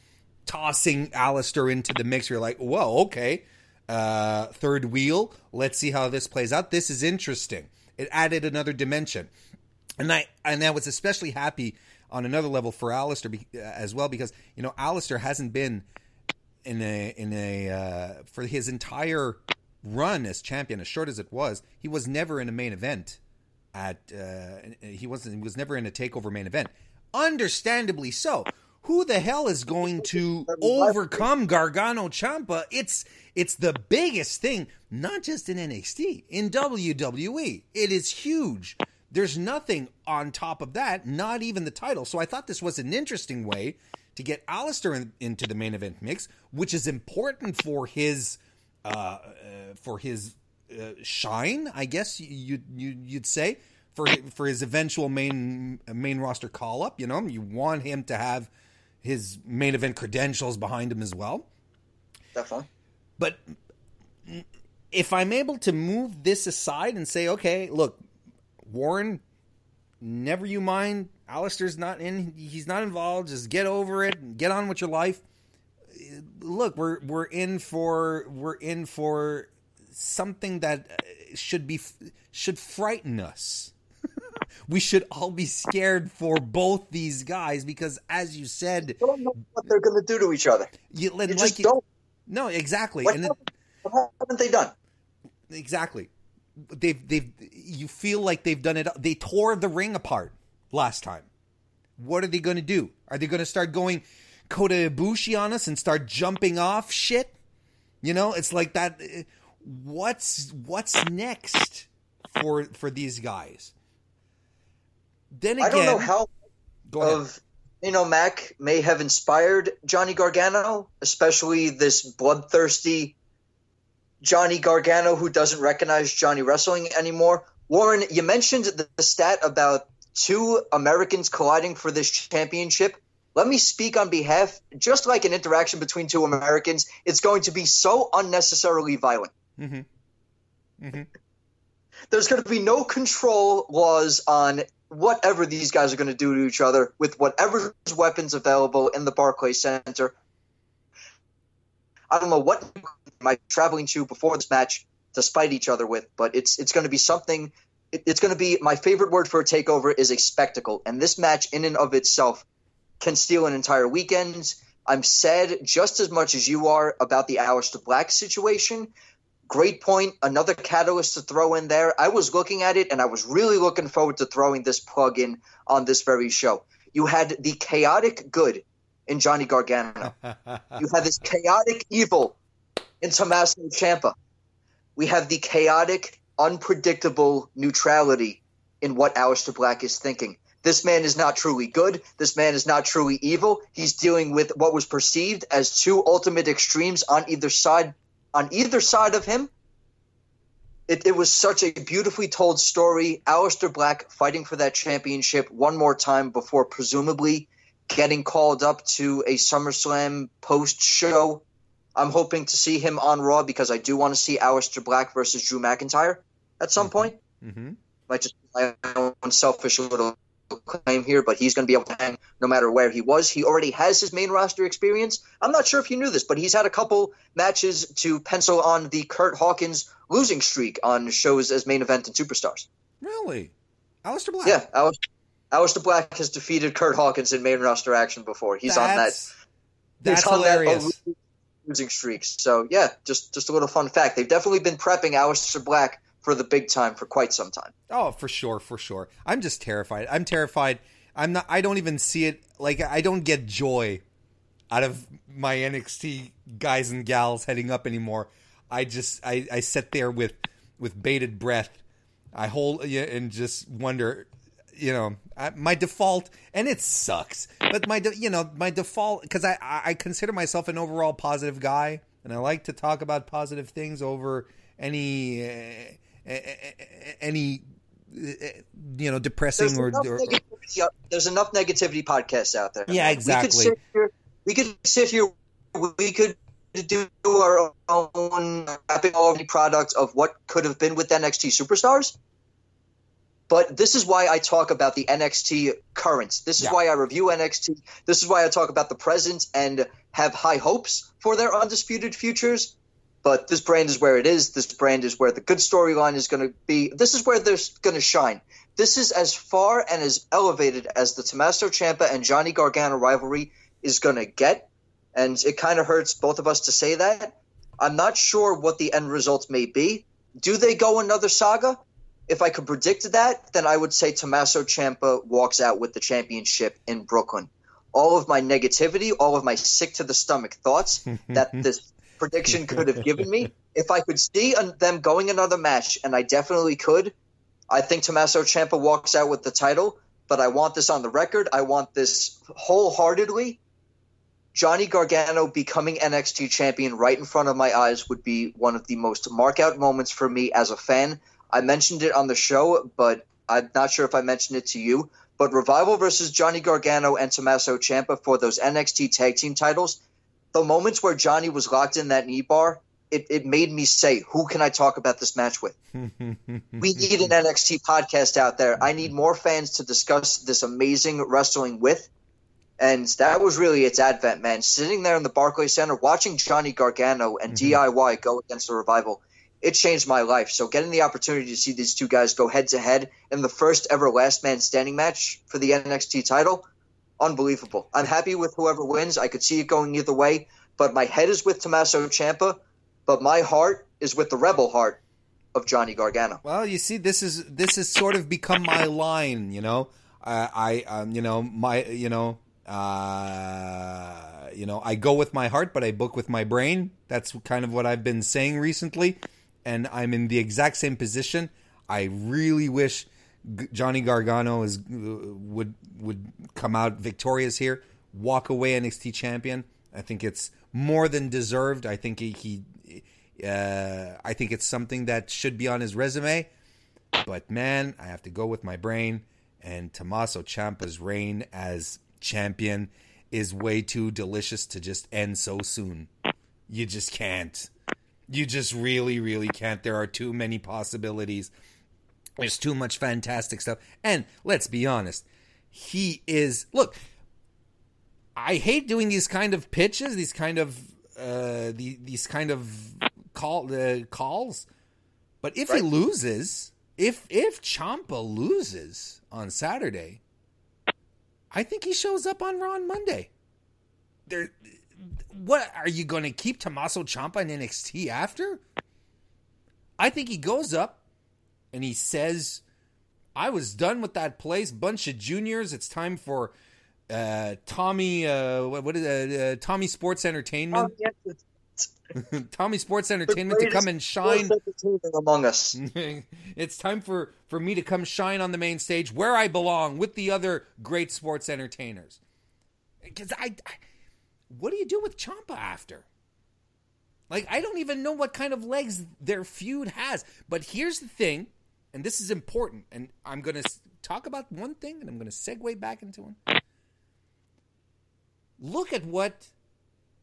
Tossing Aleister into the mix, you're like, whoa, okay, uh, third wheel. Let's see how this plays out. This is interesting. It added another dimension, and I and I was especially happy on another level for Aleister as well because you know Aleister hasn't been. In a in a uh, for his entire run as champion, as short as it was, he was never in a main event. At uh, he wasn't he was never in a takeover main event. Understandably so. Who the hell is going to overcome Gargano Ciampa? It's it's the biggest thing, not just in N X T, in W W E. It is huge. There's nothing on top of that, not even the title. So I thought this was an interesting way to get Aleister in, into the main event mix, which is important for his uh, uh, for his uh, shine, I guess you, you you'd say, for for his eventual main main roster call up. You know, you want him to have his main event credentials behind him as well. Definitely. But if I'm able to move this aside and say, okay, look, Warren, never you mind. Aleister's not in. He's not involved. Just get over it and get on with your life. Look, we're we're in for we're in for something that should be should frighten us. We should all be scared for both these guys because, as you said, you don't know what they're going to do to each other. You, you like, just you, don't. No, exactly. What, and then, what haven't they done? Exactly. They've they've. You feel like they've done it. They tore the ring apart. Last time. What are they going to do? Are they going to start going Kota Ibushi on us and start jumping off shit? You know, it's like that. What's what's next for for these guys? Then again, I don't know how go ahead. of you know Mac may have inspired Johnny Gargano, especially this bloodthirsty Johnny Gargano who doesn't recognize Johnny Wrestling anymore. Warren, you mentioned the, the stat about two Americans colliding for this championship. Let me speak on behalf, just like an interaction between two Americans, it's going to be so unnecessarily violent. Mm-hmm. Mm-hmm. There's going to be no control laws on whatever these guys are going to do to each other with whatever weapons available in the Barclays Center. I don't know what am I traveling to before this match to spite each other with, but it's it's going to be something. It's going to be – my favorite word for a takeover is a spectacle. And this match in and of itself can steal an entire weekend, I'm sad just as much as you are about the Aleister Black situation. Great point. Another catalyst to throw in there. I was looking at it, and I was really looking forward to throwing this plug in on this very show. You had the chaotic good in Johnny Gargano. You had this chaotic evil in Tommaso Ciampa. We have the chaotic, unpredictable neutrality in what Aleister Black is thinking. This man is not truly good. This man is not truly evil. He's dealing with what was perceived as two ultimate extremes on either side on either side of him. It, it was such a beautifully told story. Aleister Black fighting for that championship one more time before presumably getting called up to a SummerSlam post-show. I'm hoping to see him on Raw because I do want to see Aleister Black versus Drew McIntyre at some mm-hmm. point. Mm-hmm. Might just be my own selfish little claim here, but he's going to be able to hang no matter where he was. He already has his main roster experience. I'm not sure if you knew this, but he's had a couple matches to pencil on the Curt Hawkins losing streak on shows as main event and superstars. Really? Aleister Black? Yeah, Aleister, Aleister Black has defeated Curt Hawkins in main roster action before. He's that's, on that. That's he's on hilarious. That losing streaks. So, yeah, just, just a little fun fact. They've definitely been prepping Aleister Black for the big time for quite some time. Oh, for sure, for sure. I'm just terrified. I'm terrified. I'm not. I don't even see it. Like, I don't get joy out of my N X T guys and gals heading up anymore. I just, I, I sit there with, with bated breath. I hold and just wonder, you know, I, my default, and it sucks, but my, you know, my default, because I, I consider myself an overall positive guy, and I like to talk about positive things over any. Uh, Any, you know, depressing there's or, or, or there's enough negativity podcasts out there. Yeah, exactly. We could sit here. We could, sit here, we could do our own wrapping all the products of what could have been with N X T superstars. But this is why I talk about the N X T currents. This is yeah. why I review N X T. This is why I talk about the present and have high hopes for their undisputed futures. But this brand is where it is. This brand is where the good storyline is going to be. This is where they're going to shine. This is as far and as elevated as the Tommaso Ciampa and Johnny Gargano rivalry is going to get. And it kind of hurts both of us to say that. I'm not sure what the end result may be. Do they go another saga? If I could predict that, then I would say Tommaso Ciampa walks out with the championship in Brooklyn. All of my negativity, all of my sick-to-the-stomach thoughts that this – prediction could have given me. If I could see them going another match, and I definitely could, I think Tommaso Ciampa walks out with the title, but I want this on the record. I want this wholeheartedly. Johnny Gargano becoming N X T champion right in front of my eyes would be one of the most mark-out moments for me as a fan. I mentioned it on the show, but I'm not sure if I mentioned it to you, but Revival versus Johnny Gargano and Tommaso Ciampa for those N X T tag team titles, the moments where Johnny was locked in that knee bar, it, it made me say, who can I talk about this match with? We need an N X T podcast out there. I need more fans to discuss this amazing wrestling with. And that was really its advent, man. Sitting there in the Barclays Center, watching Johnny Gargano and mm-hmm. D I Y go against the Revival, it changed my life. So getting the opportunity to see these two guys go head-to-head in the first ever last man standing match for the N X T title, unbelievable. I'm happy with whoever wins. I could see it going either way, but my head is with Tommaso Ciampa, but my heart is with the rebel heart of Johnny Gargano. Well, you see, this is this has sort of become my line, you know. Uh, I, um, you know, my, you know, uh, you know, I go with my heart, but I book with my brain. That's kind of what I've been saying recently, and I'm in the exact same position. I really wish Johnny Gargano is would would come out victorious here, walk away N X T champion. I think it's more than deserved. I think he, he uh, I think it's something that should be on his resume. But man, I have to go with my brain. And Tommaso Ciampa's reign as champion is way too delicious to just end so soon. You just can't. You just really, really can't. There are too many possibilities. There's too much fantastic stuff. And let's be honest, he is... Look, I hate doing these kind of pitches, these kind of uh, the, these kind of call uh, calls. But if right. he loses, if if Ciampa loses on Saturday, I think he shows up on Raw on Monday. there. What are you going to keep Tommaso Ciampa in N X T after? I think he goes up and he says, I was done with that place, bunch of juniors. It's time for uh, Tommy, uh, what, what is it? Uh, Tommy Sports Entertainment. Oh, yes, Tommy Sports Entertainment to come and shine among us. It's time for, for me to come shine on the main stage where I belong with the other great sports entertainers. Because I, I, what do you do with Ciampa after? Like, I don't even know what kind of legs their feud has. But here's the thing, and this is important, and I'm going to talk about one thing, and I'm going to segue back into one. Look at what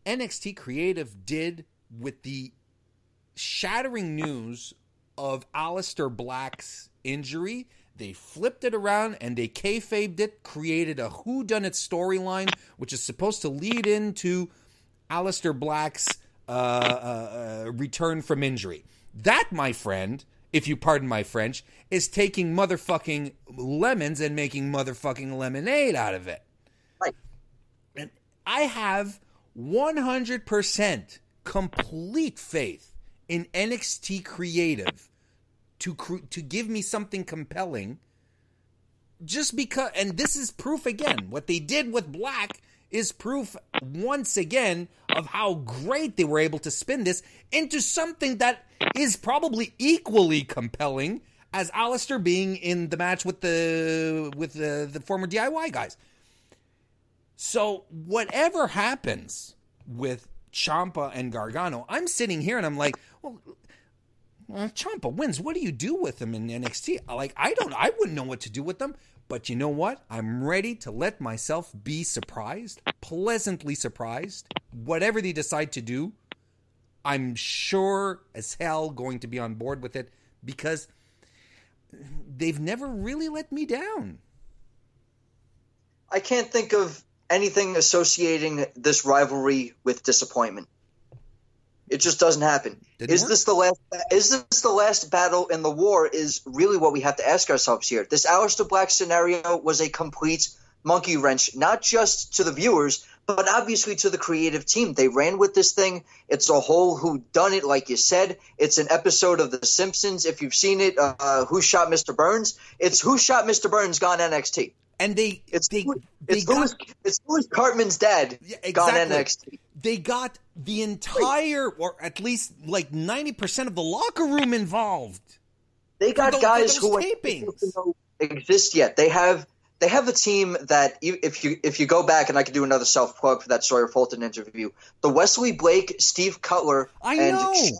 N X T Creative did with the shattering news of Aleister Black's injury. They flipped it around and they kayfabed it, created a whodunit storyline, which is supposed to lead into Aleister Black's uh, uh, return from injury. That, my friend, if you pardon my French, is taking motherfucking lemons and making motherfucking lemonade out of it. Right. And I have one hundred percent complete faith in N X T Creative to cre- to give me something compelling, just because, and this is proof again, what they did with Black is proof once again of how great they were able to spin this into something that is probably equally compelling as Aleister being in the match with the with the, the former D I Y guys. So whatever happens with Ciampa and Gargano, I'm sitting here and I'm like, well, Ciampa wins. What do you do with him in N X T? Like, I don't, I wouldn't know what to do with them. But you know what? I'm ready to let myself be surprised, pleasantly surprised. Whatever they decide to do, I'm sure as hell going to be on board with it because they've never really let me down. I can't think of anything associating this rivalry with disappointment. It just doesn't happen. Didn't is work. this the last? Is this the last battle in the war? Is really what we have to ask ourselves here. This Aleister Black scenario was a complete monkey wrench, not just to the viewers, but obviously to the creative team. They ran with this thing. It's a whole whodunit, like you said. It's an episode of The Simpsons, if you've seen it. Uh, who shot Mister Burns? It's Who Shot Mister Burns gone N X T. And they, it's they, Louis, they it's, got, Louis, it's Louis Cartman's dad yeah, exactly. gone N X T. They got the entire, or at least like ninety percent of the locker room involved. They got the, guys who don't exist yet. They have they have a team that if you if you go back, and I could do another self plug for that Sawyer Fulton interview. The Wesley Blake, Steve Cutler, I and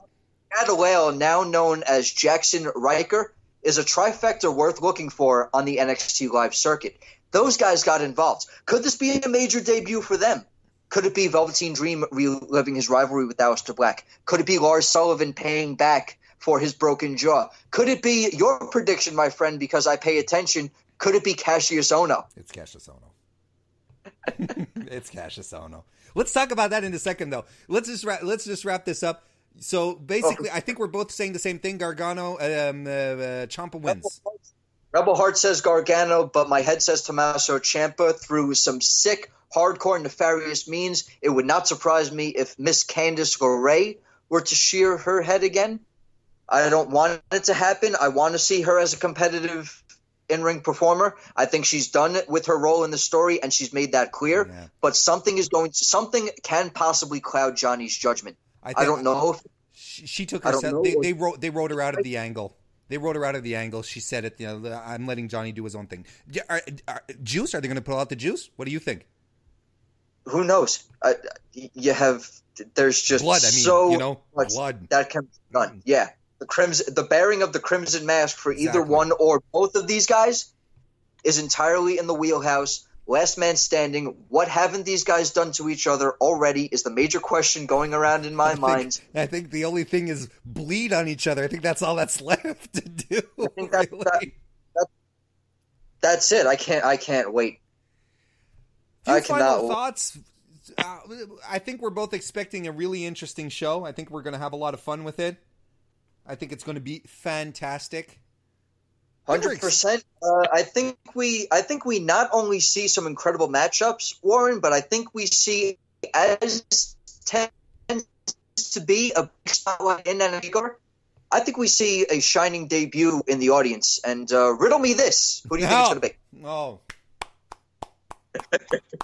Adelaide, now known as Jackson Riker, is a trifecta worth looking for on the N X T live circuit. Those guys got involved. Could this be a major debut for them? Could it be Velveteen Dream reliving his rivalry with Aleister Black? Could it be Lars Sullivan paying back for his broken jaw? Could it be your prediction, my friend, because I pay attention? Could it be Cassius Ohno? It's Cassius Ohno. It's Cassius Ohno. Let's talk about that in a second, though. Let's just ra- let's just wrap this up. So basically, oh. I think we're both saying the same thing. Gargano, um, uh, uh, Ciampa wins. Rebel, Rebel Heart says Gargano, but my head says Tommaso Ciampa through some sick, hardcore, nefarious means. It would not surprise me if Miss Candice LeRae were to shear her head again. I don't want it to happen. I want to see her as a competitive in-ring performer. I think she's done with her role in the story, and she's made that clear. Yeah. But something is going to, something can possibly cloud Johnny's judgment. I, think, I don't know. She, she took herself. They, they wrote. They wrote her out of the angle. They wrote her out of the angle. She said it. You know, I'm letting Johnny do his own thing. Are, are, juice? Are they going to pull out the juice? What do you think? Who knows? I, you have. There's just blood. I mean, so you know, much blood that can be done. Yeah, the crimson. The bearing of the crimson mask for exactly. either one or both of these guys is entirely in the wheelhouse. Last man standing. What haven't these guys done to each other already is the major question going around in my I think, mind. I think the only thing is bleed on each other. I think that's all that's left to do. I think that, really. that, that, that's it. I can't. I can't wait. Few I cannot. Final thoughts. Uh, I think we're both expecting a really interesting show. I think we're going to have a lot of fun with it. I think it's going to be fantastic. one hundred percent. Uh, I think we I think we not only see some incredible matchups, Warren, but I think we see as tends to be a spotlight in N X T TakeOver, I think we see a shining debut in the audience. And uh, riddle me this. Who do you no. think it's going to be? Oh.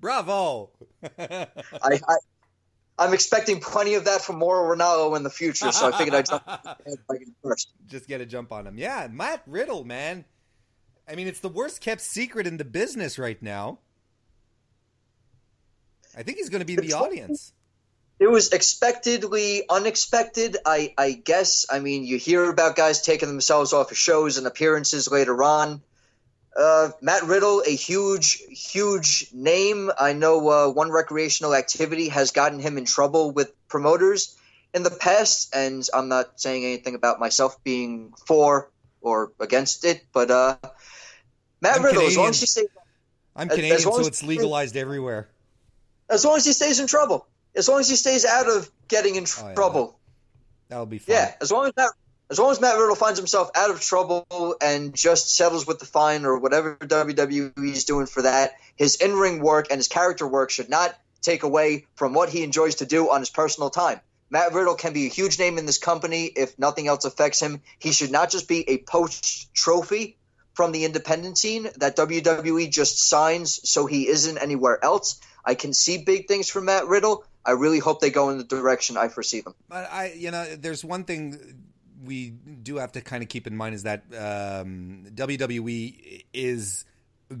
Bravo. I, I, I'm expecting plenty of that from Mauro Ranallo in the future, so I figured I'd jump first. Just get a jump on him. Yeah, Matt Riddle, man. I mean, it's the worst-kept secret in the business right now. I think he's going to be in the audience. It was expectedly unexpected, I, I guess. I mean, you hear about guys taking themselves off of shows and appearances later on. Uh, Matt Riddle, a huge, huge name. I know uh, one recreational activity has gotten him in trouble with promoters in the past, and I'm not saying anything about myself being for or against it, but uh, Matt I'm Riddle, Canadian. As long as he stays, I'm Canadian, so it's legalized everywhere. As long as he stays in trouble. As long as he stays out of getting in tr- oh, yeah, trouble. That'll be fine. Yeah, as long as, Matt, as long as Matt Riddle finds himself out of trouble and just settles with the fine or whatever W W E is doing for that, his in-ring work and his character work should not take away from what he enjoys to do on his personal time. Matt Riddle can be a huge name in this company if nothing else affects him. He should not just be a poached trophy from the independent scene that W W E just signs so he isn't anywhere else. I can see big things from Matt Riddle. I really hope they go in the direction I foresee them. But I, you know, there's one thing we do have to kind of keep in mind is that um, W W E is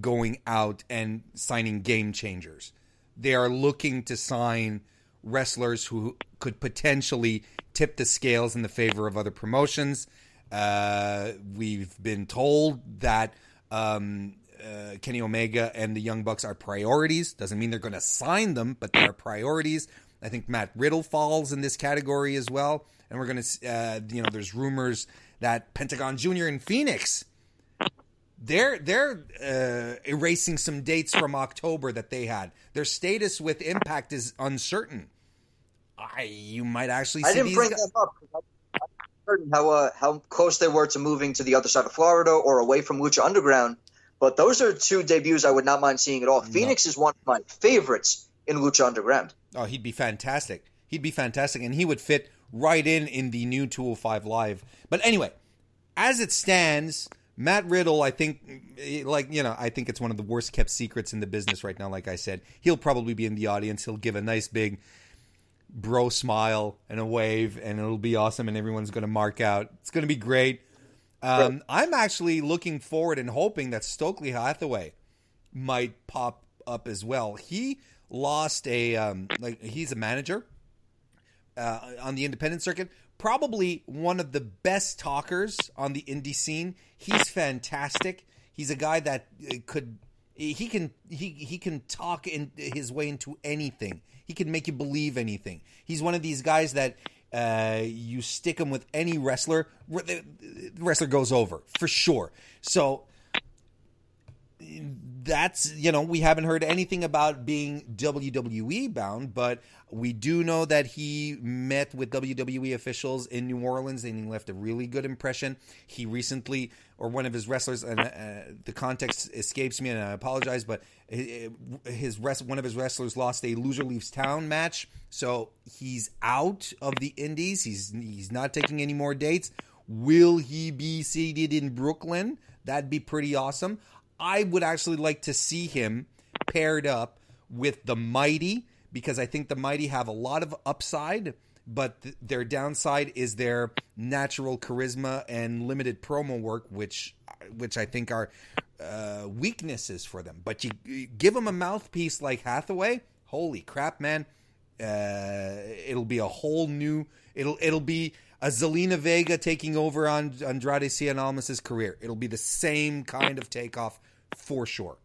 going out and signing game changers. They are looking to sign wrestlers who could potentially tip the scales in the favor of other promotions. Uh, we've been told that um, uh, Kenny Omega and the Young Bucks are priorities. Doesn't mean they're going to sign them, but they're priorities. I think Matt Riddle falls in this category as well. And we're going to, uh, you know, there's rumors that Pentagon Junior and Phoenix, they're they're uh, erasing some dates from October that they had. Their status with Impact is uncertain. I you might actually. See I didn't these bring guys. Them up. How uh, how close they were to moving to the other side of Florida or away from Lucha Underground, but those are two debuts I would not mind seeing at all. No. Phoenix is one of my favorites in Lucha Underground. Oh, he'd be fantastic. He'd be fantastic, and he would fit right in in the new two oh five Live. But anyway, as it stands, Matt Riddle, I think, like you know, I think it's one of the worst kept secrets in the business right now. Like I said, he'll probably be in the audience. He'll give a nice big bro smile and a wave, and it'll be awesome, and everyone's going to mark out. It's going to be great. Um, right. I'm actually looking forward and hoping that Stokely Hathaway might pop up as well. He lost a um, like he's a manager uh, on the independent circuit, probably one of the best talkers on the indie scene. He's fantastic. He's a guy that could he can he he can talk in his way into anything. He can make you believe anything. He's one of these guys that uh, you stick him with any wrestler, the wrestler goes over for sure. So that's, you know, we haven't heard anything about being W W E bound, but we do know that he met with W W E officials in New Orleans and he left a really good impression. He recently, or one of his wrestlers, and uh, the context escapes me and I apologize, but his rest, one of his wrestlers lost a Loser Leaves Town match. So he's out of the indies. He's, he's not taking any more dates. Will he be seated in Brooklyn? That'd be pretty awesome. I would actually like to see him paired up with the Mighty because I think the Mighty have a lot of upside, but th- their downside is their natural charisma and limited promo work, which which I think are uh, weaknesses for them. But you, you give them a mouthpiece like Hathaway, holy crap, man! Uh, it'll be a whole new. It'll it'll be a Zelina Vega taking over on Andrade Cien Almas' career. It'll be the same kind of takeoff. For sure.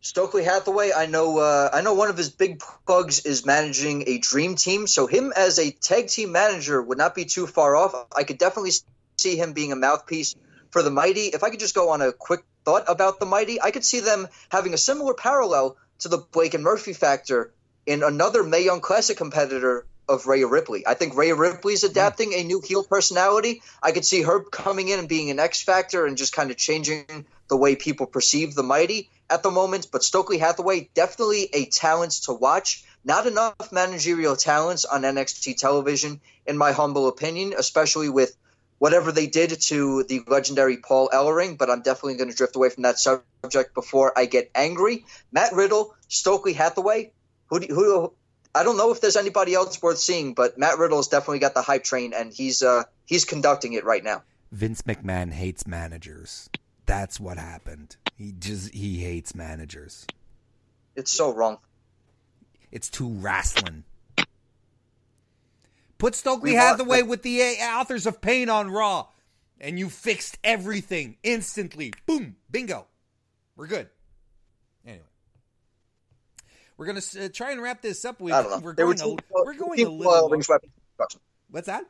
Stokely Hathaway, I know uh, I know one of his big plugs is managing a dream team, so him as a tag team manager would not be too far off. I could definitely see him being a mouthpiece for the Mighty. If I could just go on a quick thought about the Mighty, I could see them having a similar parallel to the Blake and Murphy factor in another Mae Young Classic competitor of Rhea Ripley. I think Rhea Ripley's adapting a new heel personality. I could see her coming in and being an X factor and just kind of changing the way people perceive the Mighty. at the moment, but Stokely Hathaway, definitely a talent to watch. Not enough managerial talents on N X T television, in my humble opinion, especially with whatever they did to the legendary Paul Ellering, but I'm definitely going to drift away from that subject before I get angry. Matt Riddle, Stokely Hathaway, who, do, who I don't know if there's anybody else worth seeing, but Matt Riddle's definitely got the hype train, and he's uh, he's conducting it right now. Vince McMahon hates managers. That's what happened. He just he hates managers. It's so wrong. It's too wrestling. Put Stokely Hathaway with the Authors of Pain on Raw, and you fixed everything instantly. Boom, bingo. We're good. Anyway, we're gonna uh, try and wrap this up with. I don't know. We're going. Two, a, we're going two, a little. Uh, What's that?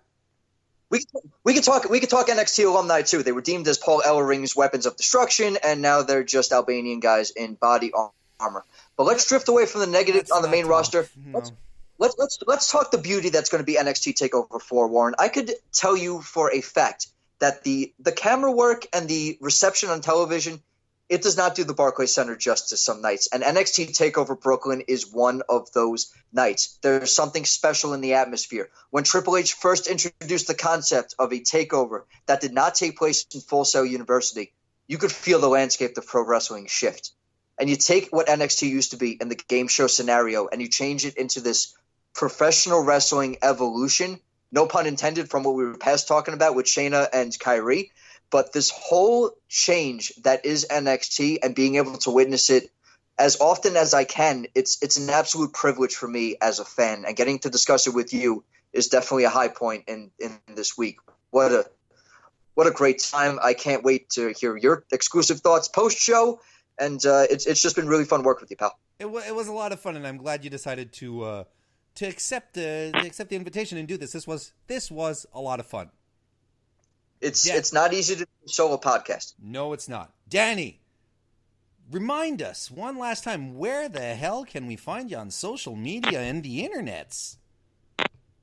We we could talk we could talk N X T alumni too. They were deemed as Paul Ellering's weapons of destruction, and now they're just Albanian guys in body armor. But let's drift away from the negative that's on the main tough. roster. No. Let's, let's let's let's talk the beauty that's going to be N X T TakeOver four, Warren. I could tell you for a fact that the the camera work and the reception on television, it does not do the Barclays Center justice some nights, and N X T TakeOver Brooklyn is one of those nights. There's something special in the atmosphere. When Triple H first introduced the concept of a takeover that did not take place in Full Sail University, you could feel the landscape of pro wrestling shift. And you take what N X T used to be in the game show scenario, and you change it into this professional wrestling evolution, no pun intended, from what we were past talking about with Shayna and Kairi. But this whole change that is N X T and being able to witness it as often as I can, it's it's an absolute privilege for me as a fan. And getting to discuss it with you is definitely a high point in, in this week. What a what a great time. I can't wait to hear your exclusive thoughts post-show. And uh, it's it's just been really fun working with you, pal. It, w- it was a lot of fun, and I'm glad you decided to uh, to accept uh, to accept the invitation and do this. This was this was a lot of fun. It's yeah. It's not easy to do a solo podcast. No, it's not. Danny, remind us one last time, where the hell can we find you on social media and the internets?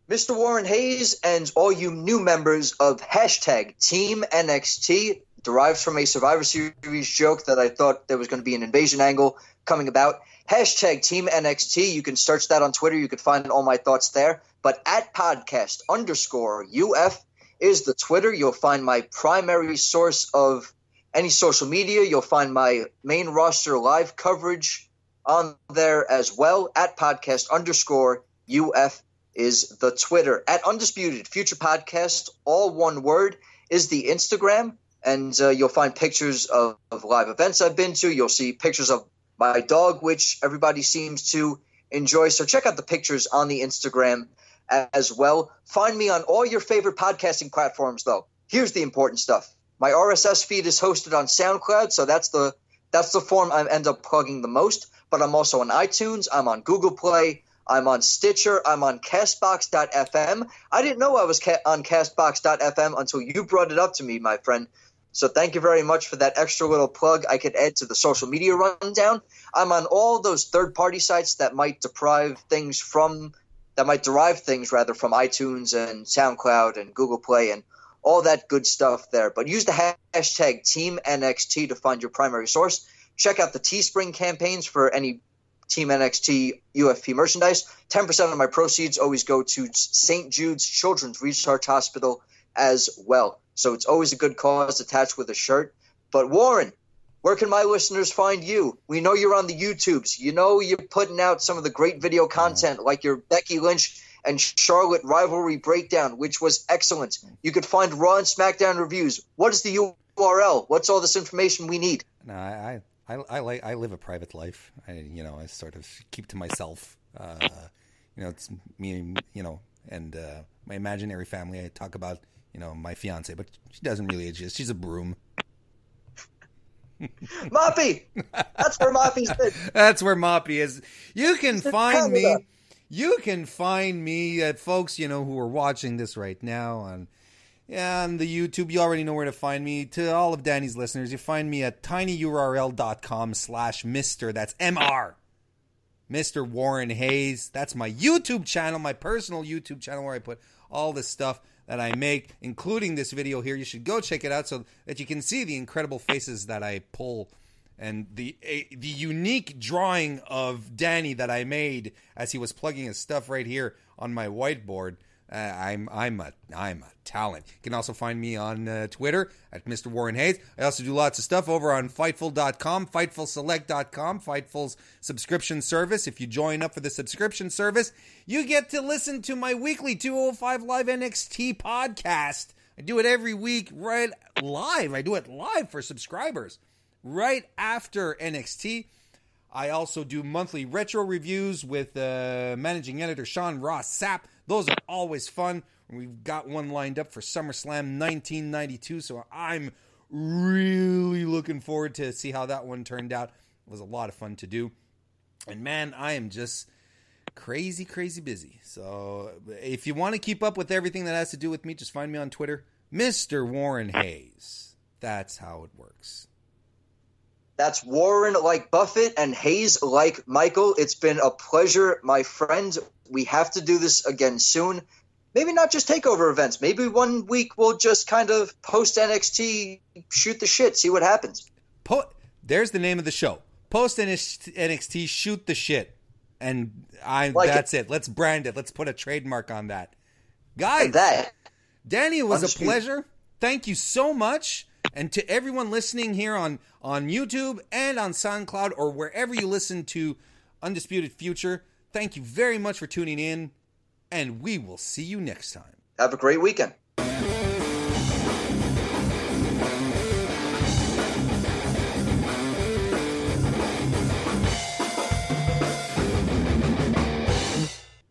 Mister Warren Hayes and all you new members of hashtag Team N X T derives from a Survivor Series joke that I thought there was going to be an invasion angle coming about. Hashtag Team N X T. You can search that on Twitter. You can find all my thoughts there. But at podcast underscore U F is the Twitter. You'll find my primary source of any social media. You'll find my main roster live coverage on there as well. At podcast underscore U F is the Twitter. At Undisputed Future Podcast, all one word, is the Instagram. And uh, you'll find pictures of, of live events I've been to. You'll see pictures of my dog, which everybody seems to enjoy. So check out the pictures on the Instagram as well. Find me on all your favorite podcasting platforms, though. Here's the important stuff. My R S S feed is hosted on SoundCloud, so that's the that's the form I end up plugging the most. But I'm also on iTunes. I'm on Google Play. I'm on Stitcher. I'm on Castbox dot f m. I didn't know I was ca- on Castbox dot f m until you brought it up to me, my friend. So thank you very much for that extra little plug I could add to the social media rundown. I'm on all those third-party sites that might deprive things from that might derive things, rather, from iTunes and SoundCloud and Google Play and all that good stuff there. But use the hashtag Team N X T to find your primary source. Check out the Teespring campaigns for any Team N X T U F P merchandise. ten percent of my proceeds always go to Saint Jude's Children's Research Hospital as well. So it's always a good cause attached with a shirt. But Warren, where can my listeners find you? We know you're on the YouTubes. You know you're putting out some of the great video content like your Becky Lynch and Charlotte rivalry breakdown, which was excellent. You could find Raw and SmackDown reviews. What is the U R L? What's all this information we need? No, I I, I, I, I live a private life. I, you know, I sort of keep to myself. Uh, you know, it's me, you know, and uh, my imaginary family. I talk about, you know, my fiance, but she doesn't really exist. She's a broom. Moppy! That's where Moppy's been. That's where Moppy is. You can find me. You can find me, uh, folks, you know, who are watching this right now on, on the YouTube. You already know where to find me. To all of Danny's listeners, you find me at tinyurl.com slash Mister. That's M R. Mister Warren Hayes. That's my YouTube channel, my personal YouTube channel, where I put all this stuff that I make, including this video here. You should go check it out so that you can see the incredible faces that I pull And the a, the unique drawing of Danny that I made as he was plugging his stuff right here on my whiteboard. Uh, I'm I'm a I'm a talent. You can also find me on uh, Twitter at Mister Warren Hayes. I also do lots of stuff over on Fightful dot com, Fightful Select dot com, Fightful's subscription service. If you join up for the subscription service, you get to listen to my weekly two oh five Live N X T podcast. I do it every week right live. I do it live for subscribers right after N X T. I also do monthly retro reviews with uh, managing editor Sean Ross Sapp. Those are always fun. We've got one lined up for SummerSlam nineteen ninety-two, so I'm really looking forward to see how that one turned out. It was a lot of fun to do. And, man, I am just crazy, crazy busy. So if you want to keep up with everything that has to do with me, just find me on Twitter, Mister Warren Hayes. That's how it works. That's Warren like Buffett and Hayes like Michael. It's been a pleasure, my friend. We have to do this again soon. Maybe not just takeover events. Maybe one week we'll just kind of post N X T, shoot the shit, see what happens. Po- There's the name of the show. Post N X T, shoot the shit. And I like that's it. it. Let's brand it. Let's put a trademark on that. Guys, and that, Danny, it was I'm a sweet. pleasure. Thank you so much. And to everyone listening here on, on YouTube and on SoundCloud or wherever you listen to Undisputed Future, thank you very much for tuning in, and we will see you next time. Have a great weekend.